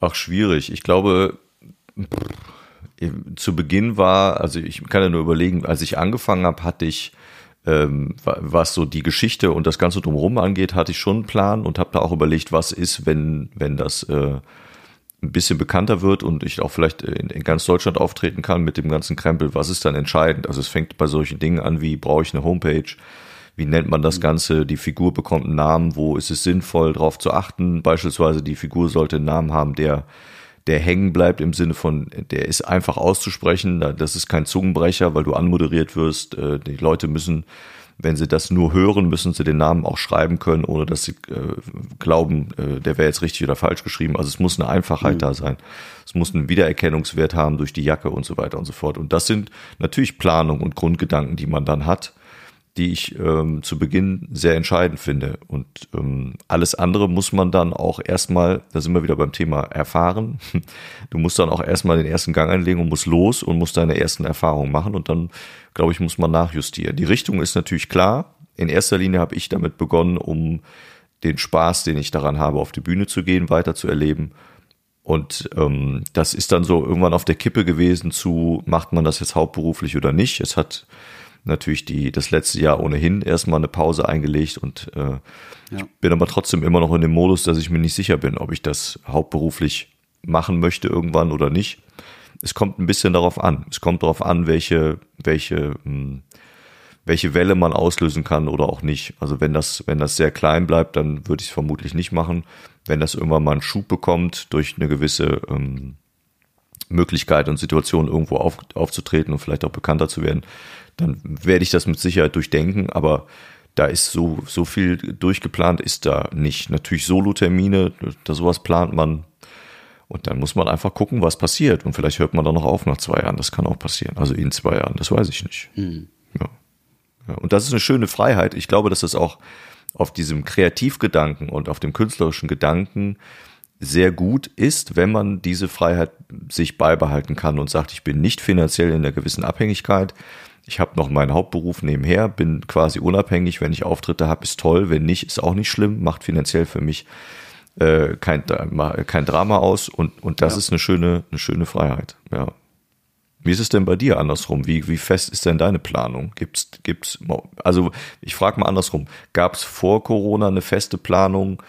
Ach, schwierig. Ich glaube, zu Beginn war, also ich kann ja nur überlegen, als ich angefangen habe, hatte ich, ähm, was so die Geschichte und das Ganze drumherum angeht, hatte ich schon einen Plan und habe da auch überlegt, was ist, wenn, wenn das äh, ein bisschen bekannter wird und ich auch vielleicht in, in ganz Deutschland auftreten kann mit dem ganzen Krempel, was ist dann entscheidend? Also es fängt bei solchen Dingen an wie, brauche ich eine Homepage? wie nennt man das Ganze, die Figur bekommt einen Namen, wo ist es sinnvoll, darauf zu achten. Beispielsweise die Figur sollte einen Namen haben, der, der hängen bleibt im Sinne von, der ist einfach auszusprechen, das ist kein Zungenbrecher, weil du anmoderiert wirst, die Leute müssen, wenn sie das nur hören, müssen sie den Namen auch schreiben können, ohne dass sie äh, glauben, äh, der wäre jetzt richtig oder falsch geschrieben. Also es muss eine Einfachheit mhm. da sein. Es muss einen Wiedererkennungswert haben durch die Jacke und so weiter und so fort. Und das sind natürlich Planung und Grundgedanken, die man dann hat, die ich ähm, zu Beginn sehr entscheidend finde. Und ähm, alles andere muss man dann auch erstmal, da sind wir wieder beim Thema erfahren, du musst dann auch erstmal den ersten Gang einlegen und musst los und musst deine ersten Erfahrungen machen und dann, glaube ich, muss man nachjustieren. Die Richtung ist natürlich klar. In erster Linie habe ich damit begonnen, um den Spaß, den ich daran habe, auf die Bühne zu gehen, weiter zu erleben. Und ähm, das ist dann so irgendwann auf der Kippe gewesen zu, macht man das jetzt hauptberuflich oder nicht? Es hat natürlich die das letzte Jahr ohnehin erstmal eine Pause eingelegt und äh, ja. ich bin aber trotzdem immer noch in dem Modus, dass ich mir nicht sicher bin, ob ich das hauptberuflich machen möchte irgendwann oder nicht. Es kommt ein bisschen darauf an. Es kommt darauf an, welche welche mh, welche Welle man auslösen kann oder auch nicht. Also wenn das wenn das sehr klein bleibt, dann würde ich es vermutlich nicht machen. Wenn das irgendwann mal einen Schub bekommt durch eine gewisse ähm, Möglichkeit und Situation irgendwo auf, aufzutreten und vielleicht auch bekannter zu werden, dann werde ich das mit Sicherheit durchdenken, aber da ist so, so viel durchgeplant ist da nicht. Natürlich Solo-Termine, da sowas plant man und dann muss man einfach gucken, was passiert und vielleicht hört man dann noch auf nach zwei Jahren, das kann auch passieren, also in zwei Jahren, das weiß ich nicht. Mhm. Ja. Ja. Und das ist eine schöne Freiheit, ich glaube, dass das auch auf diesem Kreativgedanken und auf dem künstlerischen Gedanken sehr gut ist, wenn man diese Freiheit sich beibehalten kann und sagt, ich bin nicht finanziell in einer gewissen Abhängigkeit, ich habe noch meinen Hauptberuf nebenher, bin quasi unabhängig, wenn ich Auftritte habe, ist toll, wenn nicht, ist auch nicht schlimm, macht finanziell für mich äh, kein, kein Drama aus und, und das ja. ist eine schöne, eine schöne Freiheit. Ja. Wie ist es denn bei dir andersrum? Wie, wie fest ist denn deine Planung? Gibt's, gibt's, also ich frage mal andersrum, gab es vor Corona eine feste Planung?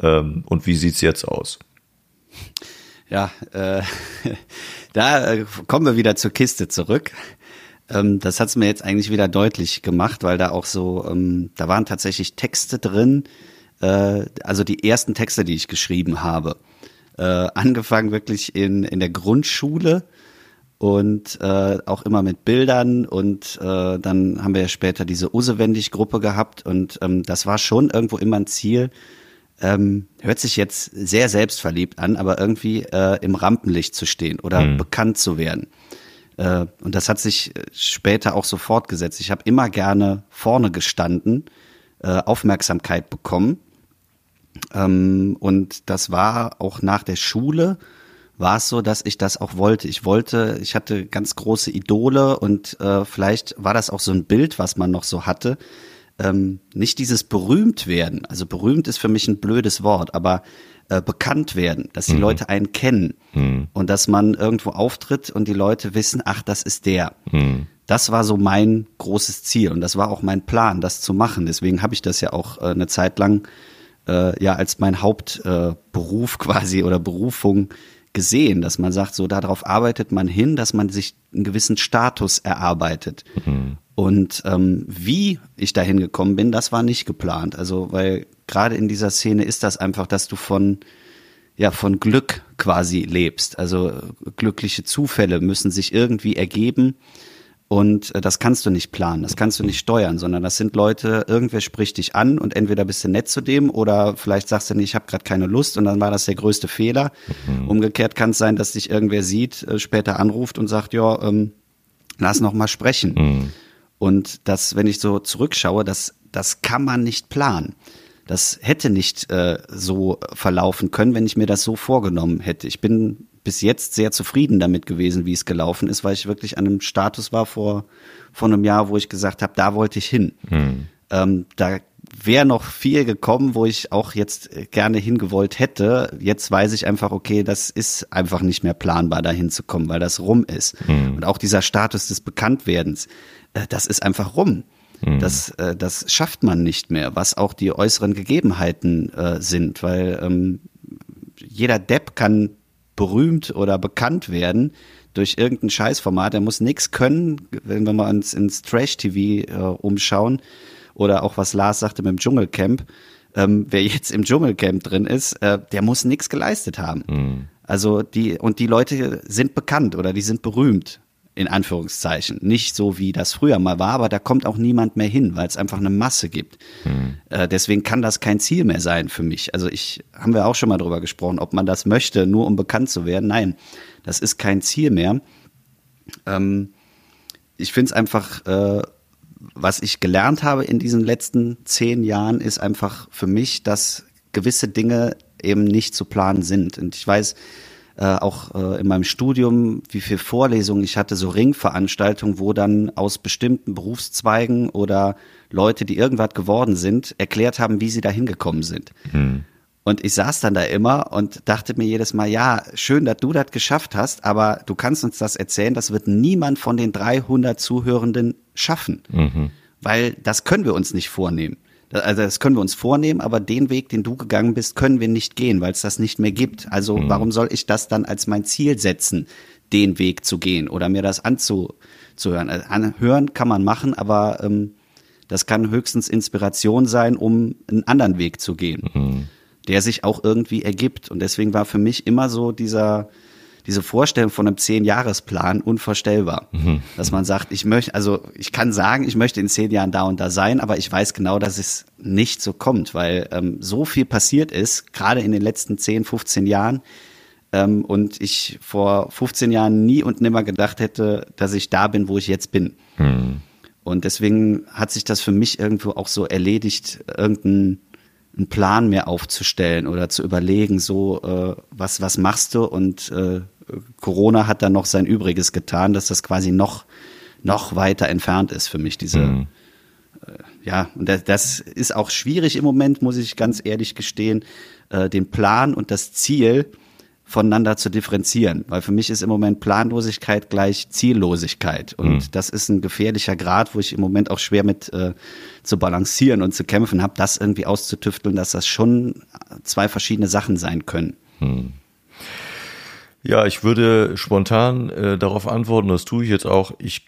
Und wie sieht's jetzt aus? Ja, äh, da kommen wir wieder zur Kiste zurück. Ähm, das hat's mir jetzt eigentlich wieder deutlich gemacht, weil da auch so, ähm, da waren tatsächlich Texte drin, äh, also die ersten Texte, die ich geschrieben habe. Äh, angefangen wirklich in, in der Grundschule und äh, auch immer mit Bildern und äh, dann haben wir ja später diese Usewendig-Gruppe gehabt und ähm, das war schon irgendwo immer ein Ziel. Ähm, hört sich jetzt sehr selbstverliebt an, aber irgendwie äh, im Rampenlicht zu stehen oder mhm. bekannt zu werden. Äh, und das hat sich später auch so fortgesetzt. Ich habe immer gerne vorne gestanden, äh, Aufmerksamkeit bekommen. Ähm, und das war auch nach der Schule, war es so, dass ich das auch wollte. Ich wollte, ich hatte ganz große Idole und äh, vielleicht war das auch so ein Bild, was man noch so hatte. Ähm, nicht dieses berühmt werden, also berühmt ist für mich ein blödes Wort, aber äh, bekannt werden, dass die mhm. Leute einen kennen mhm. und dass man irgendwo auftritt und die Leute wissen, ach, das ist der. Mhm. Das war so mein großes Ziel und das war auch mein Plan, das zu machen. Deswegen habe ich das ja auch äh, eine Zeit lang äh, ja als mein Hauptberuf äh, quasi oder Berufung gesehen, dass man sagt, so darauf arbeitet man hin, dass man sich einen gewissen Status erarbeitet. Mhm. Und ähm, wie ich dahin gekommen bin, das war nicht geplant. Also, weil gerade in dieser Szene ist das einfach, dass du von ja von Glück quasi lebst. Also glückliche Zufälle müssen sich irgendwie ergeben und äh, das kannst du nicht planen, das kannst du nicht steuern, sondern das sind Leute, irgendwer spricht dich an und entweder bist du nett zu dem oder vielleicht sagst du, nee, ich habe gerade keine Lust und dann war das der größte Fehler. Mhm. Umgekehrt kann es sein, dass dich irgendwer sieht, äh, später anruft und sagt, ja, ähm, lass noch mal sprechen. Mhm. Und das, wenn ich so zurückschaue, das, das kann man nicht planen. Das hätte nicht äh, so verlaufen können, wenn ich mir das so vorgenommen hätte. Ich bin bis jetzt sehr zufrieden damit gewesen, wie es gelaufen ist, weil ich wirklich an einem Status war vor, vor einem Jahr, wo ich gesagt habe, da wollte ich hin. Hm. Ähm, da wäre noch viel gekommen, wo ich auch jetzt gerne hingewollt hätte. Jetzt weiß ich einfach, okay, das ist einfach nicht mehr planbar, da hinzukommen, weil das rum ist. Hm. Und auch dieser Status des Bekanntwerdens, das ist einfach rum. Mhm. Das, das schafft man nicht mehr, was auch die äußeren Gegebenheiten äh, sind, weil ähm, jeder Depp kann berühmt oder bekannt werden durch irgendein Scheißformat. Er muss nichts können, wenn wir mal uns ins Trash-T V äh, umschauen oder auch was Lars sagte mit dem Dschungelcamp, ähm, wer jetzt im Dschungelcamp drin ist, äh, der muss nichts geleistet haben. Mhm. Also die, und die Leute sind bekannt oder die sind berühmt, in Anführungszeichen. Nicht so, wie das früher mal war, aber da kommt auch niemand mehr hin, weil es einfach eine Masse gibt. Mhm. Äh, deswegen kann das kein Ziel mehr sein für mich. Also ich, haben wir auch schon mal drüber gesprochen, ob man das möchte, nur um bekannt zu werden. Nein, das ist kein Ziel mehr. Ähm, ich finde es einfach, äh, was ich gelernt habe in diesen letzten zehn Jahren, ist einfach für mich, dass gewisse Dinge eben nicht zu planen sind. Und ich weiß, Äh, auch äh, in meinem Studium, wie viele Vorlesungen ich hatte, so Ringveranstaltungen, wo dann aus bestimmten Berufszweigen oder Leute, die irgendwas geworden sind, erklärt haben, wie sie da hingekommen sind. Mhm. Und ich saß dann da immer und dachte mir jedes Mal, ja, schön, dass du das geschafft hast, aber du kannst uns das erzählen, das wird niemand von den dreihundert Zuhörenden schaffen, mhm. weil das können wir uns nicht vornehmen. Also das können wir uns vornehmen, aber den Weg, den du gegangen bist, können wir nicht gehen, weil es das nicht mehr gibt. Also mhm. warum soll ich das dann als mein Ziel setzen, den Weg zu gehen oder mir das anzuhören? Also anhören kann man machen, aber ähm, das kann höchstens Inspiration sein, um einen anderen Weg zu gehen, mhm. der sich auch irgendwie ergibt. Und deswegen war für mich immer so dieser diese Vorstellung von einem Zehn-Jahres-Plan unvorstellbar, mhm. dass man sagt, ich möchte, also ich kann sagen, ich möchte in zehn Jahren da und da sein, aber ich weiß genau, dass es nicht so kommt, weil ähm, so viel passiert ist, gerade in den letzten zehn, fünfzehn Jahren ähm, und ich vor fünfzehn Jahren nie und nimmer gedacht hätte, dass ich da bin, wo ich jetzt bin. Mhm. Und deswegen hat sich das für mich irgendwo auch so erledigt, irgendein einen Plan mehr aufzustellen oder zu überlegen, so äh, was was machst du, und äh, Corona hat dann noch sein Übriges getan, dass das quasi noch noch weiter entfernt ist für mich, diese mhm. äh, ja, und das, das ist auch schwierig im Moment, muss ich ganz ehrlich gestehen, äh, den Plan und das Ziel voneinander zu differenzieren, weil für mich ist im Moment Planlosigkeit gleich Ziellosigkeit, und mhm. das ist ein gefährlicher Grad, wo ich im Moment auch schwer mit äh, zu balancieren und zu kämpfen habe, das irgendwie auszutüfteln, dass das schon zwei verschiedene Sachen sein können. Mhm. Ja, ich würde spontan äh, darauf antworten, das tue ich jetzt auch, ich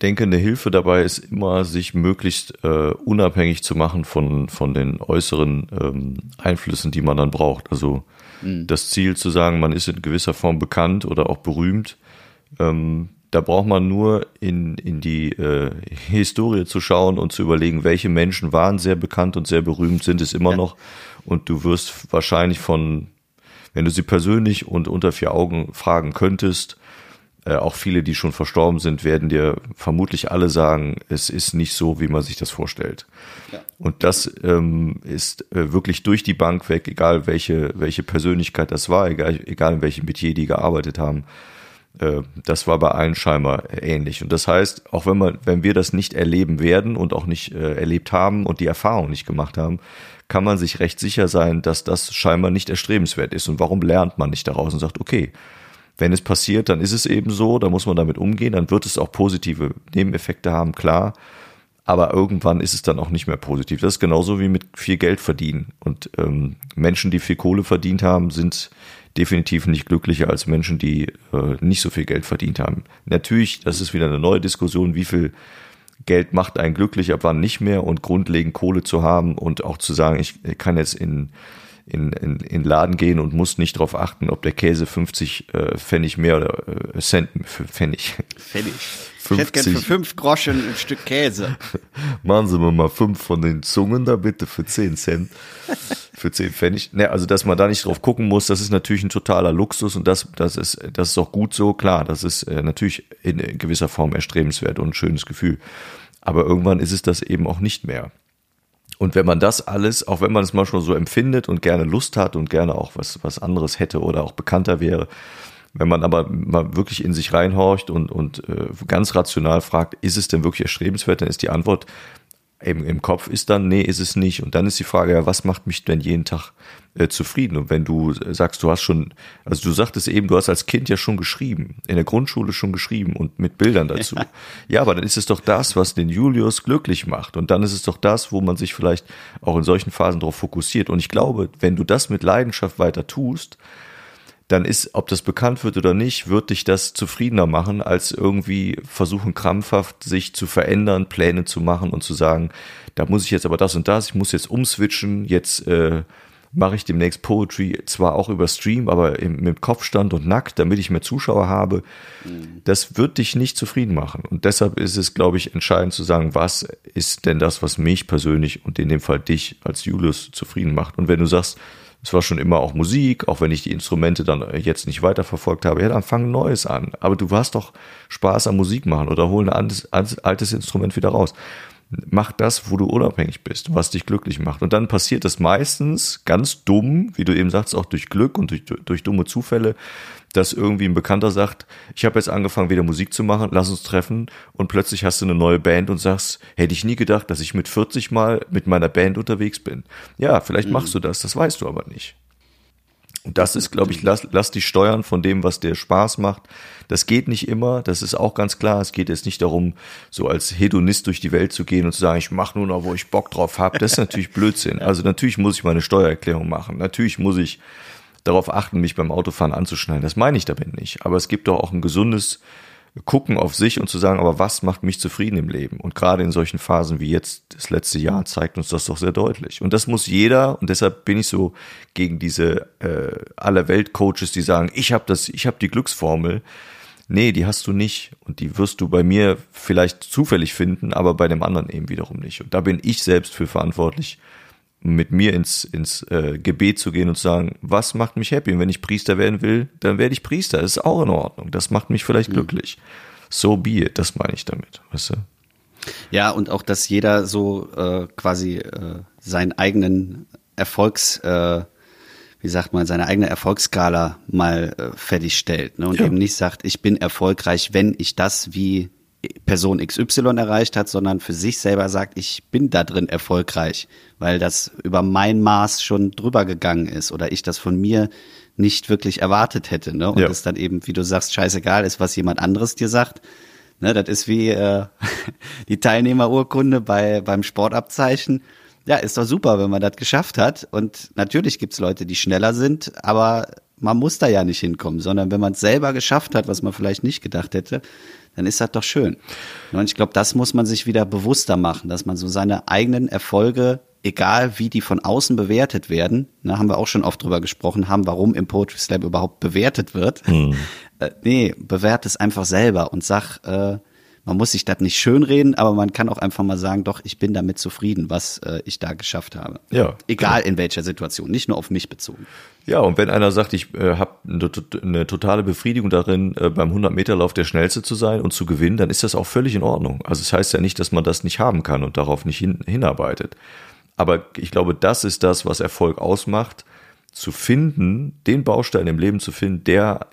denke, eine Hilfe dabei ist immer, sich möglichst äh, unabhängig zu machen von, von den äußeren ähm, Einflüssen, die man dann braucht, also das Ziel zu sagen, man ist in gewisser Form bekannt oder auch berühmt, ähm, da braucht man nur in, in die äh, Historie zu schauen und zu überlegen, welche Menschen waren sehr bekannt und sehr berühmt, sind es immer ja. noch, und du wirst wahrscheinlich von, wenn du sie persönlich und unter vier Augen fragen könntest, äh, auch viele, die schon verstorben sind, werden dir vermutlich alle sagen, es ist nicht so, wie man sich das vorstellt. Ja. Und das ähm, ist äh, wirklich durch die Bank weg, egal welche, welche Persönlichkeit das war, egal, egal in welchem Metier die gearbeitet haben. Äh, das war bei allen scheinbar ähnlich. Und das heißt, auch wenn man, wenn wir das nicht erleben werden und auch nicht äh, erlebt haben und die Erfahrung nicht gemacht haben, kann man sich recht sicher sein, dass das scheinbar nicht erstrebenswert ist. Und warum lernt man nicht daraus und sagt, okay, wenn es passiert, dann ist es eben so, da muss man damit umgehen, dann wird es auch positive Nebeneffekte haben, klar, aber irgendwann ist es dann auch nicht mehr positiv. Das ist genauso wie mit viel Geld verdienen, und ähm, Menschen, die viel Kohle verdient haben, sind definitiv nicht glücklicher als Menschen, die äh, nicht so viel Geld verdient haben. Natürlich, das ist wieder eine neue Diskussion, wie viel Geld macht einen glücklich, ab wann nicht mehr, und grundlegend Kohle zu haben und auch zu sagen, ich kann jetzt in in in in Laden gehen und muss nicht darauf achten, ob der Käse fünfzig äh, Pfennig mehr oder äh, Cent für Pfennig. Pfennig. fünfzig. Ich hätte gern für fünf Groschen ein Stück Käse. Machen Sie mir mal fünf von den Zungen da bitte für zehn Cent, für zehn Pfennig. Ne, also dass man da nicht drauf gucken muss, das ist natürlich ein totaler Luxus, und das das ist das ist auch gut so, klar, das ist äh, natürlich in gewisser Form erstrebenswert und ein schönes Gefühl. Aber irgendwann ist es das eben auch nicht mehr. Und wenn man das alles, auch wenn man es manchmal so empfindet und gerne Lust hat und gerne auch was, was anderes hätte oder auch bekannter wäre, wenn man aber mal wirklich in sich reinhorcht und, und äh, ganz rational fragt, ist es denn wirklich erstrebenswert, dann ist die Antwort eben im Kopf ist dann, nee, ist es nicht. Und dann ist die Frage, ja, was macht mich denn jeden Tag äh, zufrieden? Und wenn du sagst, du hast schon, also du sagtest eben, du hast als Kind ja schon geschrieben, in der Grundschule schon geschrieben und mit Bildern dazu. Ja, ja, aber dann ist es doch das, was den Julius glücklich macht. Und dann ist es doch das, wo man sich vielleicht auch in solchen Phasen darauf fokussiert. Und ich glaube, wenn du das mit Leidenschaft weiter tust, dann ist, ob das bekannt wird oder nicht, wird dich das zufriedener machen, als irgendwie versuchen, krampfhaft sich zu verändern, Pläne zu machen und zu sagen, da muss ich jetzt aber das und das, ich muss jetzt umswitchen, jetzt äh, mache ich demnächst Poetry, zwar auch über Stream, aber im, mit Kopfstand und nackt, damit ich mehr Zuschauer habe. Mhm. Das wird dich nicht zufrieden machen. Und deshalb ist es, glaube ich, entscheidend zu sagen, was ist denn das, was mich persönlich und in dem Fall dich als Julius zufrieden macht. Und wenn du sagst, es war schon immer auch Musik, auch wenn ich die Instrumente dann jetzt nicht weiterverfolgt habe. Ja, dann fang Neues an. Aber du hast doch Spaß am Musik machen oder hol ein altes Instrument wieder raus. Mach das, wo du unabhängig bist, was dich glücklich macht. Und dann passiert das meistens ganz dumm, wie du eben sagst, auch durch Glück und durch, durch dumme Zufälle, dass irgendwie ein Bekannter sagt, ich habe jetzt angefangen, wieder Musik zu machen, lass uns treffen. Und plötzlich hast du eine neue Band und sagst, hätte ich nie gedacht, dass ich mit vierzig mal mit meiner Band unterwegs bin. Ja, vielleicht mhm. machst du das, das weißt du aber nicht. Und das ist, glaube ich, lass, lass dich steuern von dem, was dir Spaß macht. Das geht nicht immer, das ist auch ganz klar. Es geht jetzt nicht darum, so als Hedonist durch die Welt zu gehen und zu sagen, ich mache nur noch, wo ich Bock drauf habe. Das ist natürlich Blödsinn. Also natürlich muss ich meine Steuererklärung machen. Natürlich muss ich darauf achten, mich beim Autofahren anzuschneiden. Das meine ich damit nicht. Aber es gibt doch auch ein gesundes Gucken auf sich und zu sagen, aber was macht mich zufrieden im Leben? Und gerade in solchen Phasen wie jetzt, das letzte Jahr, zeigt uns das doch sehr deutlich. Und das muss jeder, und deshalb bin ich so gegen diese äh, Allerwelt-Coaches, die sagen, ich habe das, ich habe die Glücksformel. Nee, die hast du nicht. Und die wirst du bei mir vielleicht zufällig finden, aber bei dem anderen eben wiederum nicht. Und da bin ich selbst für verantwortlich, mit mir ins, ins äh, Gebet zu gehen und zu sagen, was macht mich happy? Und wenn ich Priester werden will, dann werde ich Priester. Das ist auch in Ordnung. Das macht mich vielleicht mhm. glücklich. So be it, das meine ich damit. Weißt du? Ja, und auch, dass jeder so äh, quasi äh, seinen eigenen Erfolgs, äh, wie sagt man, seine eigene Erfolgsskala mal äh, fertigstellt. Ne? Und ja. eben nicht sagt, ich bin erfolgreich, wenn ich das wie Person X Y erreicht hat, sondern für sich selber sagt, ich bin da drin erfolgreich, weil das über mein Maß schon drüber gegangen ist oder ich das von mir nicht wirklich erwartet hätte, ne? Und ja. das dann eben, wie du sagst, scheißegal ist, was jemand anderes dir sagt. Ne, das ist wie äh, die Teilnehmerurkunde bei beim Sportabzeichen. Ja, ist doch super, wenn man das geschafft hat. Und natürlich gibt's Leute, die schneller sind, aber man muss da ja nicht hinkommen, sondern wenn man es selber geschafft hat, was man vielleicht nicht gedacht hätte, dann ist das doch schön. Und ich glaube, das muss man sich wieder bewusster machen, dass man so seine eigenen Erfolge, egal wie die von außen bewertet werden, da haben wir auch schon oft drüber gesprochen, haben, warum im Poetry Slam überhaupt bewertet wird. Mhm. Äh, nee, bewerte es einfach selber und sag, äh, man muss sich das nicht schönreden, aber man kann auch einfach mal sagen, doch, ich bin damit zufrieden, was äh, ich da geschafft habe. Ja, egal in welcher Situation, nicht nur auf mich bezogen. Ja, und wenn einer sagt, ich äh, habe eine, eine totale Befriedigung darin, äh, beim hundert-Meter-Lauf der Schnellste zu sein und zu gewinnen, dann ist das auch völlig in Ordnung. Also es heißt ja nicht, dass man das nicht haben kann und darauf nicht hin, hinarbeitet. Aber ich glaube, das ist das, was Erfolg ausmacht, zu finden, den Baustein im Leben zu finden, der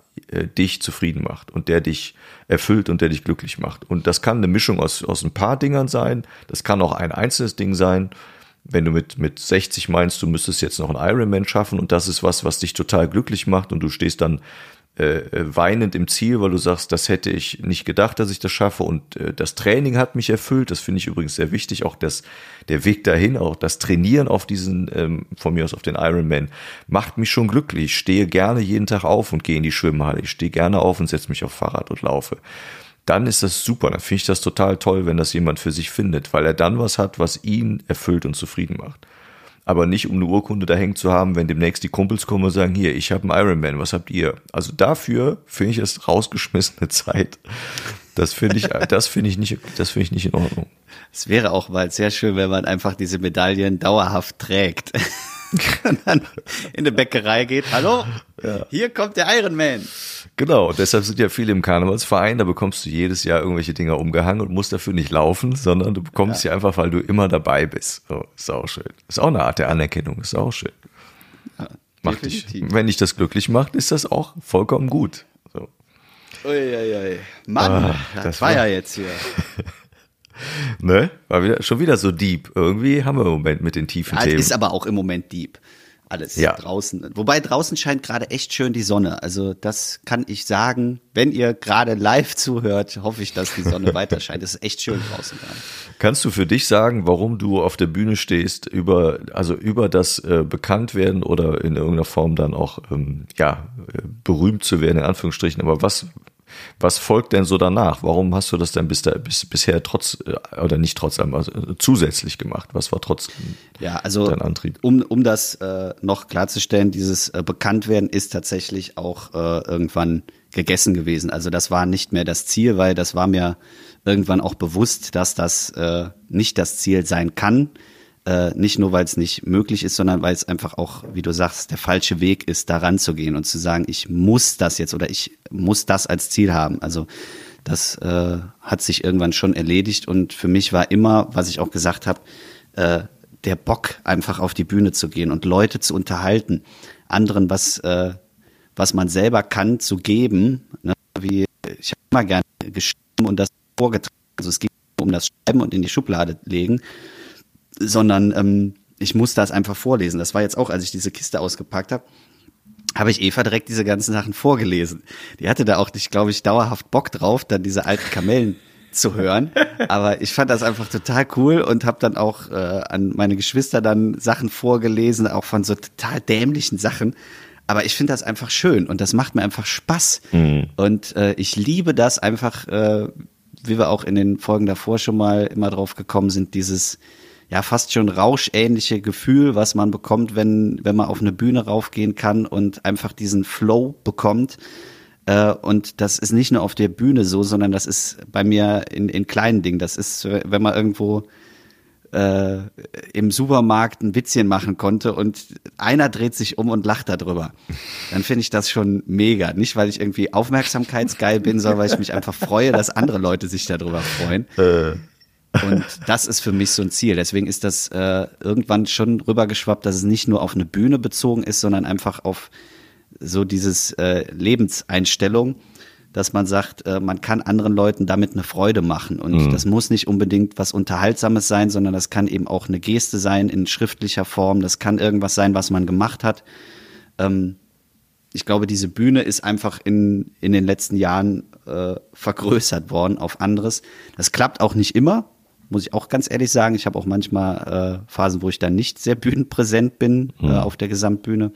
dich zufrieden macht und der dich erfüllt und der dich glücklich macht. Und das kann eine Mischung aus, aus ein paar Dingern sein, das kann auch ein einzelnes Ding sein. Wenn du mit, mit sechzig meinst, du müsstest jetzt noch einen Ironman schaffen und das ist was, was dich total glücklich macht und du stehst dann äh, weinend im Ziel, weil du sagst, das hätte ich nicht gedacht, dass ich das schaffe und äh, das Training hat mich erfüllt, das finde ich übrigens sehr wichtig, auch das, der Weg dahin, auch das Trainieren auf diesen, ähm, von mir aus auf den Ironman, macht mich schon glücklich, ich stehe gerne jeden Tag auf und gehe in die Schwimmhalle, ich stehe gerne auf und setze mich auf Fahrrad und laufe. Dann ist das super, dann finde ich das total toll, wenn das jemand für sich findet, weil er dann was hat, was ihn erfüllt und zufrieden macht. Aber nicht, um eine Urkunde da hängen zu haben, wenn demnächst die Kumpels kommen und sagen, hier, ich habe einen Ironman, was habt ihr? Also dafür finde ich das rausgeschmissene Zeit. Das finde ich, das finde ich nicht, das finde ich nicht in Ordnung. Es wäre auch mal sehr schön, wenn man einfach diese Medaillen dauerhaft trägt. Und dann in eine Bäckerei geht, hallo, ja. Hier kommt der Ironman. Genau, deshalb sind ja viele im Karnevalsverein, da bekommst du jedes Jahr irgendwelche Dinger umgehangen und musst dafür nicht laufen, sondern du bekommst ja. sie einfach, weil du immer dabei bist. So, ist auch schön. Ist auch eine Art der Anerkennung, ist auch schön. Ja, macht dich, wenn dich das glücklich macht, ist das auch vollkommen gut. So. Uiuiui. Mann, ah, das, das war ja jetzt hier. Ne? War wieder, schon wieder so deep. Irgendwie haben wir im Moment mit den tiefen ja, Themen. Ist aber auch im Moment deep. alles ja. draußen. Wobei draußen scheint gerade echt schön die Sonne. Also das kann ich sagen, wenn ihr gerade live zuhört, hoffe ich, dass die Sonne weiter scheint. Es ist echt schön draußen gerade. Kannst du für dich sagen, warum du auf der Bühne stehst, über also über das äh, Bekanntwerden oder in irgendeiner Form dann auch ähm, ja berühmt zu werden, in Anführungsstrichen, aber was Was folgt denn so danach? Warum hast du das denn bis da, bis, bisher trotz, oder nicht trotz allem, also zusätzlich gemacht? Was war trotz ja, also, dein Antrieb? Um, um das äh, noch klarzustellen, dieses äh, Bekanntwerden ist tatsächlich auch äh, irgendwann gegessen gewesen. Also das war nicht mehr das Ziel, weil das war mir irgendwann auch bewusst, dass das äh, nicht das Ziel sein kann. Äh, nicht nur, weil es nicht möglich ist, sondern weil es einfach auch, wie du sagst, der falsche Weg ist, daran zu gehen und zu sagen, ich muss das jetzt oder ich muss das als Ziel haben. Also das äh, hat sich irgendwann schon erledigt und für mich war immer, was ich auch gesagt habe, äh, der Bock, einfach auf die Bühne zu gehen und Leute zu unterhalten, anderen was, äh, was man selber kann, zu geben. Ne? Wie, ich habe immer gerne geschrieben und das vorgetragen. Also es geht nicht um das Schreiben und in die Schublade legen, sondern ähm, ich muss das einfach vorlesen. Das war jetzt auch, als ich diese Kiste ausgepackt habe, habe ich Eva direkt diese ganzen Sachen vorgelesen. Die hatte da auch nicht, glaube ich, dauerhaft Bock drauf, dann diese alten Kamellen zu hören. Aber ich fand das einfach total cool und habe dann auch äh, an meine Geschwister dann Sachen vorgelesen, auch von so total dämlichen Sachen. Aber ich finde das einfach schön und das macht mir einfach Spaß. Mhm. Und äh, ich liebe das einfach, äh, wie wir auch in den Folgen davor schon mal immer drauf gekommen sind, dieses ja fast schon rauschähnliche Gefühl, was man bekommt, wenn wenn man auf eine Bühne raufgehen kann und einfach diesen Flow bekommt. Äh, und das ist nicht nur auf der Bühne so, sondern das ist bei mir in in kleinen Dingen. Das ist, wenn man irgendwo äh, im Supermarkt ein Witzchen machen konnte und einer dreht sich um und lacht darüber. Dann finde ich das schon mega. Nicht, weil ich irgendwie aufmerksamkeitsgeil bin, sondern weil ich mich einfach freue, dass andere Leute sich darüber freuen. Äh. Und das ist für mich so ein Ziel. Deswegen ist das äh, irgendwann schon rübergeschwappt, dass es nicht nur auf eine Bühne bezogen ist, sondern einfach auf so dieses äh, Lebenseinstellung, dass man sagt, äh, man kann anderen Leuten damit eine Freude machen. Und mhm. das muss nicht unbedingt was Unterhaltsames sein, sondern das kann eben auch eine Geste sein in schriftlicher Form. Das kann irgendwas sein, was man gemacht hat. Ähm, ich glaube, diese Bühne ist einfach in, in den letzten Jahren äh, vergrößert worden auf anderes. Das klappt auch nicht immer. Muss ich auch ganz ehrlich sagen, ich habe auch manchmal äh, Phasen, wo ich dann nicht sehr bühnenpräsent bin mhm. äh, auf der Gesamtbühne.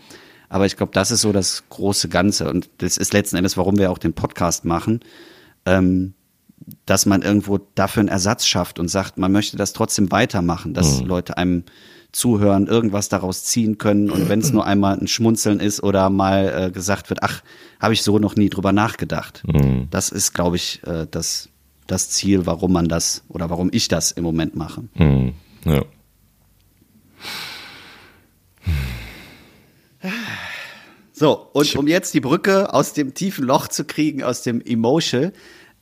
Aber ich glaube, das ist so das große Ganze. Und das ist letzten Endes, warum wir auch den Podcast machen, ähm, dass man irgendwo dafür einen Ersatz schafft und sagt, man möchte das trotzdem weitermachen, dass mhm. Leute einem zuhören, irgendwas daraus ziehen können. Und wenn es nur einmal ein Schmunzeln ist oder mal äh, gesagt wird, ach, habe ich so noch nie drüber nachgedacht. Mhm. Das ist, glaube ich, äh, das... das Ziel, warum man das oder warum ich das im Moment mache. Hm, ja. So, und Shit. Um jetzt die Brücke aus dem tiefen Loch zu kriegen, aus dem Emotional,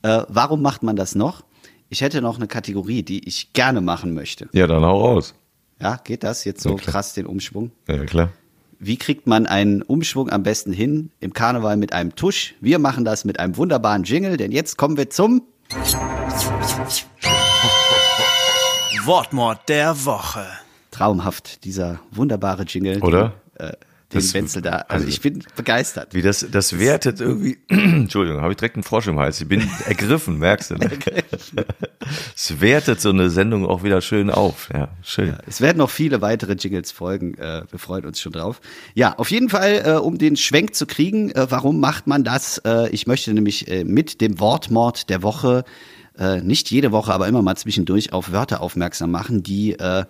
äh, warum macht man das noch? Ich hätte noch eine Kategorie, die ich gerne machen möchte. Ja, dann hau raus. Ja, geht das jetzt so ja, krass den Umschwung? Ja, klar. Wie kriegt man einen Umschwung am besten hin? Im Karneval mit einem Tusch. Wir machen das mit einem wunderbaren Jingle, denn jetzt kommen wir zum Wortmord der Woche. Traumhaft, dieser wunderbare Jingle. Oder? Den, äh, den Wenzel da. Also, also ich bin begeistert. Wie das, das wertet irgendwie. Entschuldigung, habe ich direkt einen Frosch im Hals. Ich bin ergriffen, merkst du. Ne? Es wertet so eine Sendung auch wieder schön auf. Ja, schön. Ja, es werden noch viele weitere Jingles folgen. Äh, wir freuen uns schon drauf. Ja, auf jeden Fall, äh, um den Schwenk zu kriegen, äh, warum macht man das? Äh, ich möchte nämlich äh, mit dem Wortmord der Woche äh, nicht jede Woche, aber immer mal zwischendurch auf Wörter aufmerksam machen, die äh,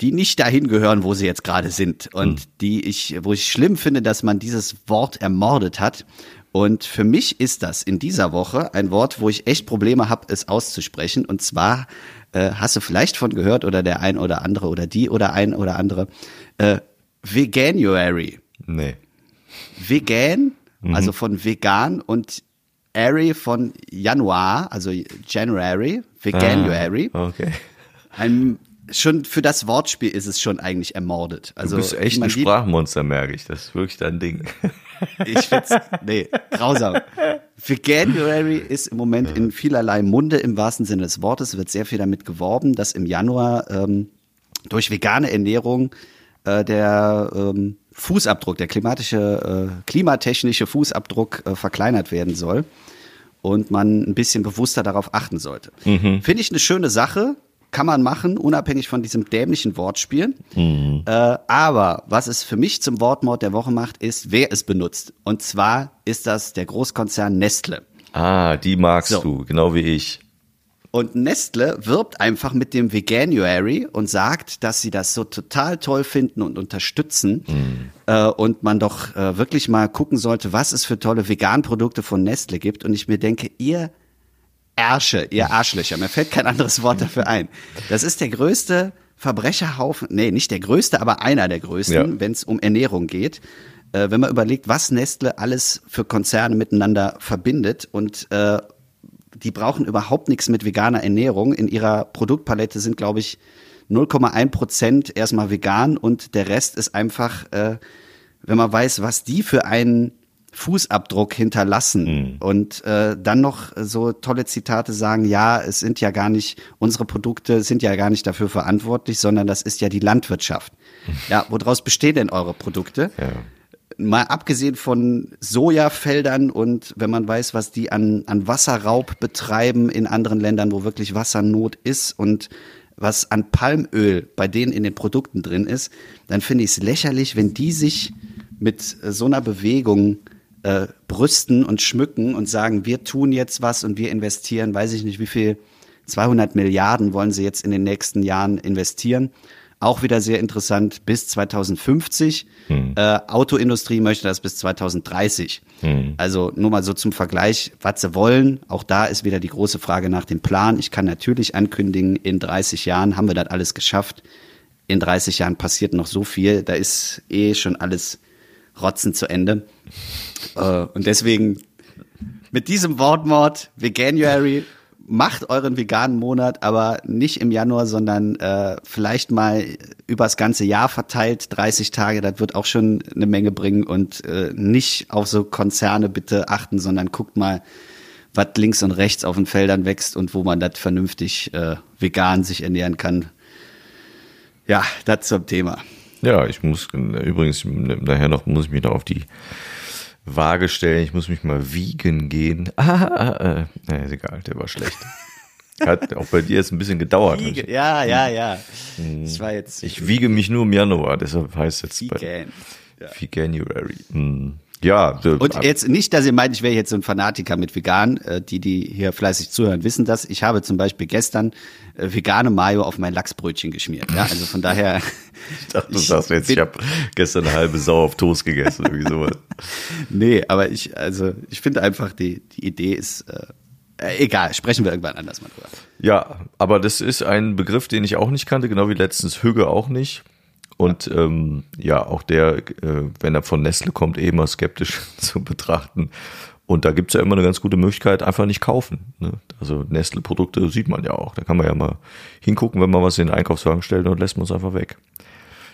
die nicht dahin gehören, wo sie jetzt gerade sind und mhm. die ich, wo ich schlimm finde, dass man dieses Wort ermordet hat. Und für mich ist das in dieser Woche ein Wort, wo ich echt Probleme habe, es auszusprechen. Und zwar äh, hast du vielleicht von gehört oder der ein oder andere oder die oder ein oder andere äh, Veganuary. Nee. Vegan, mhm. also von vegan und Ary von Januar, also January, Veganuary. Ah, okay. Ein Schon für das Wortspiel ist es schon eigentlich ermordet. Also, du bist echt ein Sprachmonster, merke ich. Das ist wirklich dein Ding. Ich find's, nee, grausam. Veganuary ist im Moment in vielerlei Munde im wahrsten Sinne des Wortes. Wird sehr viel damit geworben, dass im Januar ähm, durch vegane Ernährung äh, der ähm, Fußabdruck, der klimatische, äh, klimatechnische Fußabdruck äh, verkleinert werden soll und man ein bisschen bewusster darauf achten sollte. Mhm. Finde ich eine schöne Sache, kann man machen, unabhängig von diesem dämlichen Wortspiel. Mhm. Äh, aber was es für mich zum Wortmord der Woche macht, ist, wer es benutzt. Und zwar ist das der Großkonzern Nestle. Ah, die magst so. du, genau wie ich. Und Nestle wirbt einfach mit dem Veganuary und sagt, dass sie das so total toll finden und unterstützen. Mm. Äh, und man doch äh, wirklich mal gucken sollte, was es für tolle Vegan-Produkte von Nestle gibt. Und ich mir denke, ihr Ärsche, ihr Arschlöcher, mir fällt kein anderes Wort dafür ein. Das ist der größte Verbrecherhaufen, nee, nicht der größte, aber einer der größten, ja, wenn es um Ernährung geht. Äh, wenn man überlegt, was Nestle alles für Konzerne miteinander verbindet und äh, die brauchen überhaupt nichts mit veganer Ernährung. In ihrer Produktpalette sind, glaube ich, null Komma eins Prozent erstmal vegan und der Rest ist einfach, äh, wenn man weiß, was die für einen Fußabdruck hinterlassen, mhm, und äh, dann noch so tolle Zitate sagen, ja, es sind ja gar nicht, unsere Produkte sind ja gar nicht dafür verantwortlich, sondern das ist ja die Landwirtschaft. Mhm. Ja, woraus bestehen denn eure Produkte? Ja. Mal abgesehen von Sojafeldern und wenn man weiß, was die an, an Wasserraub betreiben in anderen Ländern, wo wirklich Wassernot ist und was an Palmöl bei denen in den Produkten drin ist, dann finde ich es lächerlich, wenn die sich mit so einer Bewegung äh, brüsten und schmücken und sagen, wir tun jetzt was und wir investieren, weiß ich nicht wie viel, zweihundert Milliarden wollen sie jetzt in den nächsten Jahren investieren. Auch wieder sehr interessant, bis zweitausendfünfzig. Hm. Äh, Autoindustrie möchte das bis zweitausenddreißig. Hm. Also nur mal so zum Vergleich, was sie wollen. Auch da ist wieder die große Frage nach dem Plan. Ich kann natürlich ankündigen, in dreißig Jahren haben wir das alles geschafft. In dreißig Jahren passiert noch so viel. Da ist eh schon alles rotzen zu Ende. Äh, und deswegen mit diesem Wortmord, Veganuary, macht euren veganen Monat, aber nicht im Januar, sondern äh, vielleicht mal übers ganze Jahr verteilt, dreißig Tage, das wird auch schon eine Menge bringen und äh, nicht auf so Konzerne bitte achten, sondern guckt mal, was links und rechts auf den Feldern wächst und wo man das vernünftig äh, vegan sich ernähren kann. Ja, das zum Thema. Ja, ich muss übrigens nachher noch, muss ich mich noch auf die Waage stellen, ich muss mich mal wiegen gehen. Ah, äh, äh, ist egal, der war schlecht. Hat auch bei dir jetzt ein bisschen gedauert. Wiege, ja, ja, ja. Hm. Ich, war jetzt ich wiege mich nur im Januar, deshalb heißt jetzt Vegan. Bei Veganuary. Ja. Hm. Ja. Und jetzt nicht, dass ihr meint, ich wäre jetzt so ein Fanatiker mit vegan. Die, die hier fleißig zuhören, wissen das. Ich habe zum Beispiel gestern vegane Mayo auf mein Lachsbrötchen geschmiert. Ja, also von daher. Ich dachte, du ich sagst jetzt, ich habe gestern eine halbe Sau auf Toast gegessen. Irgendwie sowas. Nee, aber ich, also ich finde einfach, die, die Idee ist, äh, egal, sprechen wir irgendwann anders mal drüber. Ja, aber das ist ein Begriff, den ich auch nicht kannte, genau wie letztens Hüge auch nicht. Und ähm, ja, auch der, äh, wenn er von Nestle kommt, eh mal skeptisch zu betrachten. Und da gibt es ja immer eine ganz gute Möglichkeit, einfach nicht kaufen. Ne? Also Nestle-Produkte sieht man ja auch. Da kann man ja mal hingucken, wenn man was in den Einkaufswagen stellt und lässt man es einfach weg.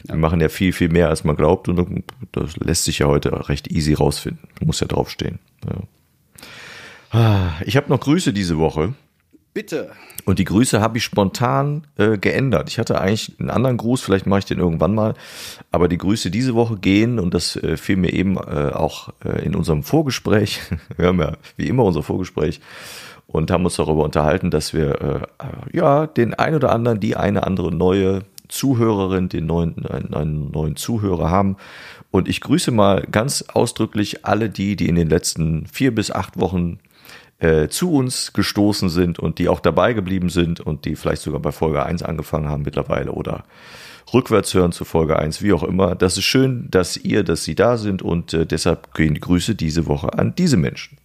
Ja. Die machen ja viel, viel mehr, als man glaubt. Und das lässt sich ja heute recht easy rausfinden. Du musst ja draufstehen. Ja. Ich habe noch Grüße diese Woche. Bitte. Und die Grüße habe ich spontan äh, geändert. Ich hatte eigentlich einen anderen Gruß, vielleicht mache ich den irgendwann mal. Aber die Grüße diese Woche gehen, und das äh, fiel mir eben äh, auch äh, in unserem Vorgespräch, wir haben ja wie immer unser Vorgespräch, und haben uns darüber unterhalten, dass wir äh, ja den ein oder anderen, die eine andere neue Zuhörerin, den neuen, einen, einen neuen Zuhörer haben. Und ich grüße mal ganz ausdrücklich alle die, die in den letzten vier bis acht Wochen zu uns gestoßen sind und die auch dabei geblieben sind und die vielleicht sogar bei Folge eins angefangen haben mittlerweile oder rückwärts hören zu Folge eins, wie auch immer. Das ist schön, dass ihr, dass sie da sind, und äh, deshalb gehen die Grüße diese Woche an diese Menschen.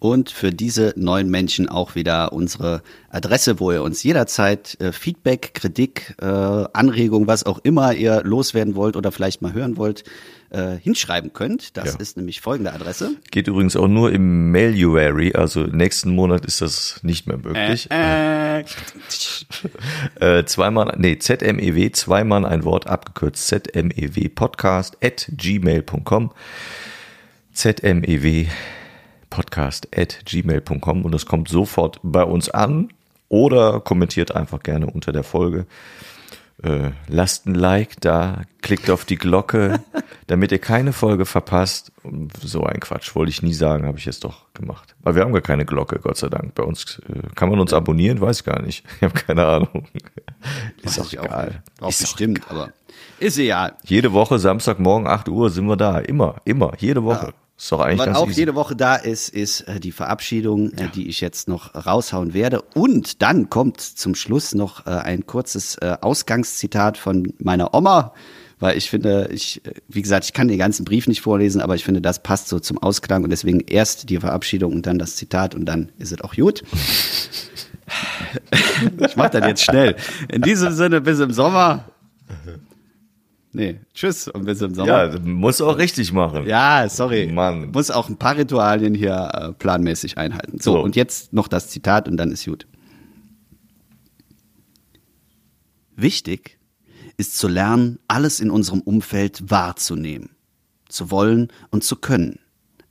Und für diese neuen Menschen auch wieder unsere Adresse, wo ihr uns jederzeit äh, Feedback, Kritik, äh, Anregung, was auch immer ihr loswerden wollt oder vielleicht mal hören wollt, äh, hinschreiben könnt. Das ja. ist nämlich folgende Adresse. Geht übrigens auch nur im Mailuary, also nächsten Monat ist das nicht mehr möglich. Äh, äh. äh, zweimal, nee, Z M E W, zweimal ein Wort, abgekürzt Z M E W Podcast at gmail Punkt com. Z M E W Podcast at gmail Punkt com, und das kommt sofort bei uns an oder kommentiert einfach gerne unter der Folge. äh, lasst ein Like da, klickt auf die Glocke, damit ihr keine Folge verpasst. Und so ein Quatsch, wollte ich nie sagen, habe ich jetzt doch gemacht. Aber wir haben gar keine Glocke, Gott sei Dank. Bei uns äh, kann man uns abonnieren, weiß gar nicht. Ich habe keine Ahnung. Ist auch egal. Auch ist bestimmt, egal. Aber ist egal. Jede Woche Samstagmorgen acht Uhr sind wir da. Immer, immer, jede Woche. Ja. Ist doch eigentlich was ganz auch easy. Jede Woche da ist, ist die Verabschiedung, ja, die ich jetzt noch raushauen werde. Und dann kommt zum Schluss noch ein kurzes Ausgangszitat von meiner Oma, weil ich finde, ich, wie gesagt, ich kann den ganzen Brief nicht vorlesen, aber ich finde, das passt so zum Ausklang und deswegen erst die Verabschiedung und dann das Zitat und dann ist es auch gut. Ich mach das jetzt schnell. In diesem Sinne, bis im Sommer. Nee, tschüss und bis im Sommer. Ja, muss auch richtig machen. Ja, sorry. Mann. Muss auch ein paar Ritualien hier äh, planmäßig einhalten. So, so, und jetzt noch das Zitat und dann ist gut. Wichtig ist zu lernen, alles in unserem Umfeld wahrzunehmen, zu wollen und zu können.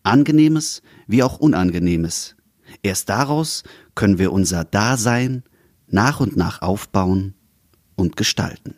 Angenehmes wie auch Unangenehmes. Erst daraus können wir unser Dasein nach und nach aufbauen und gestalten.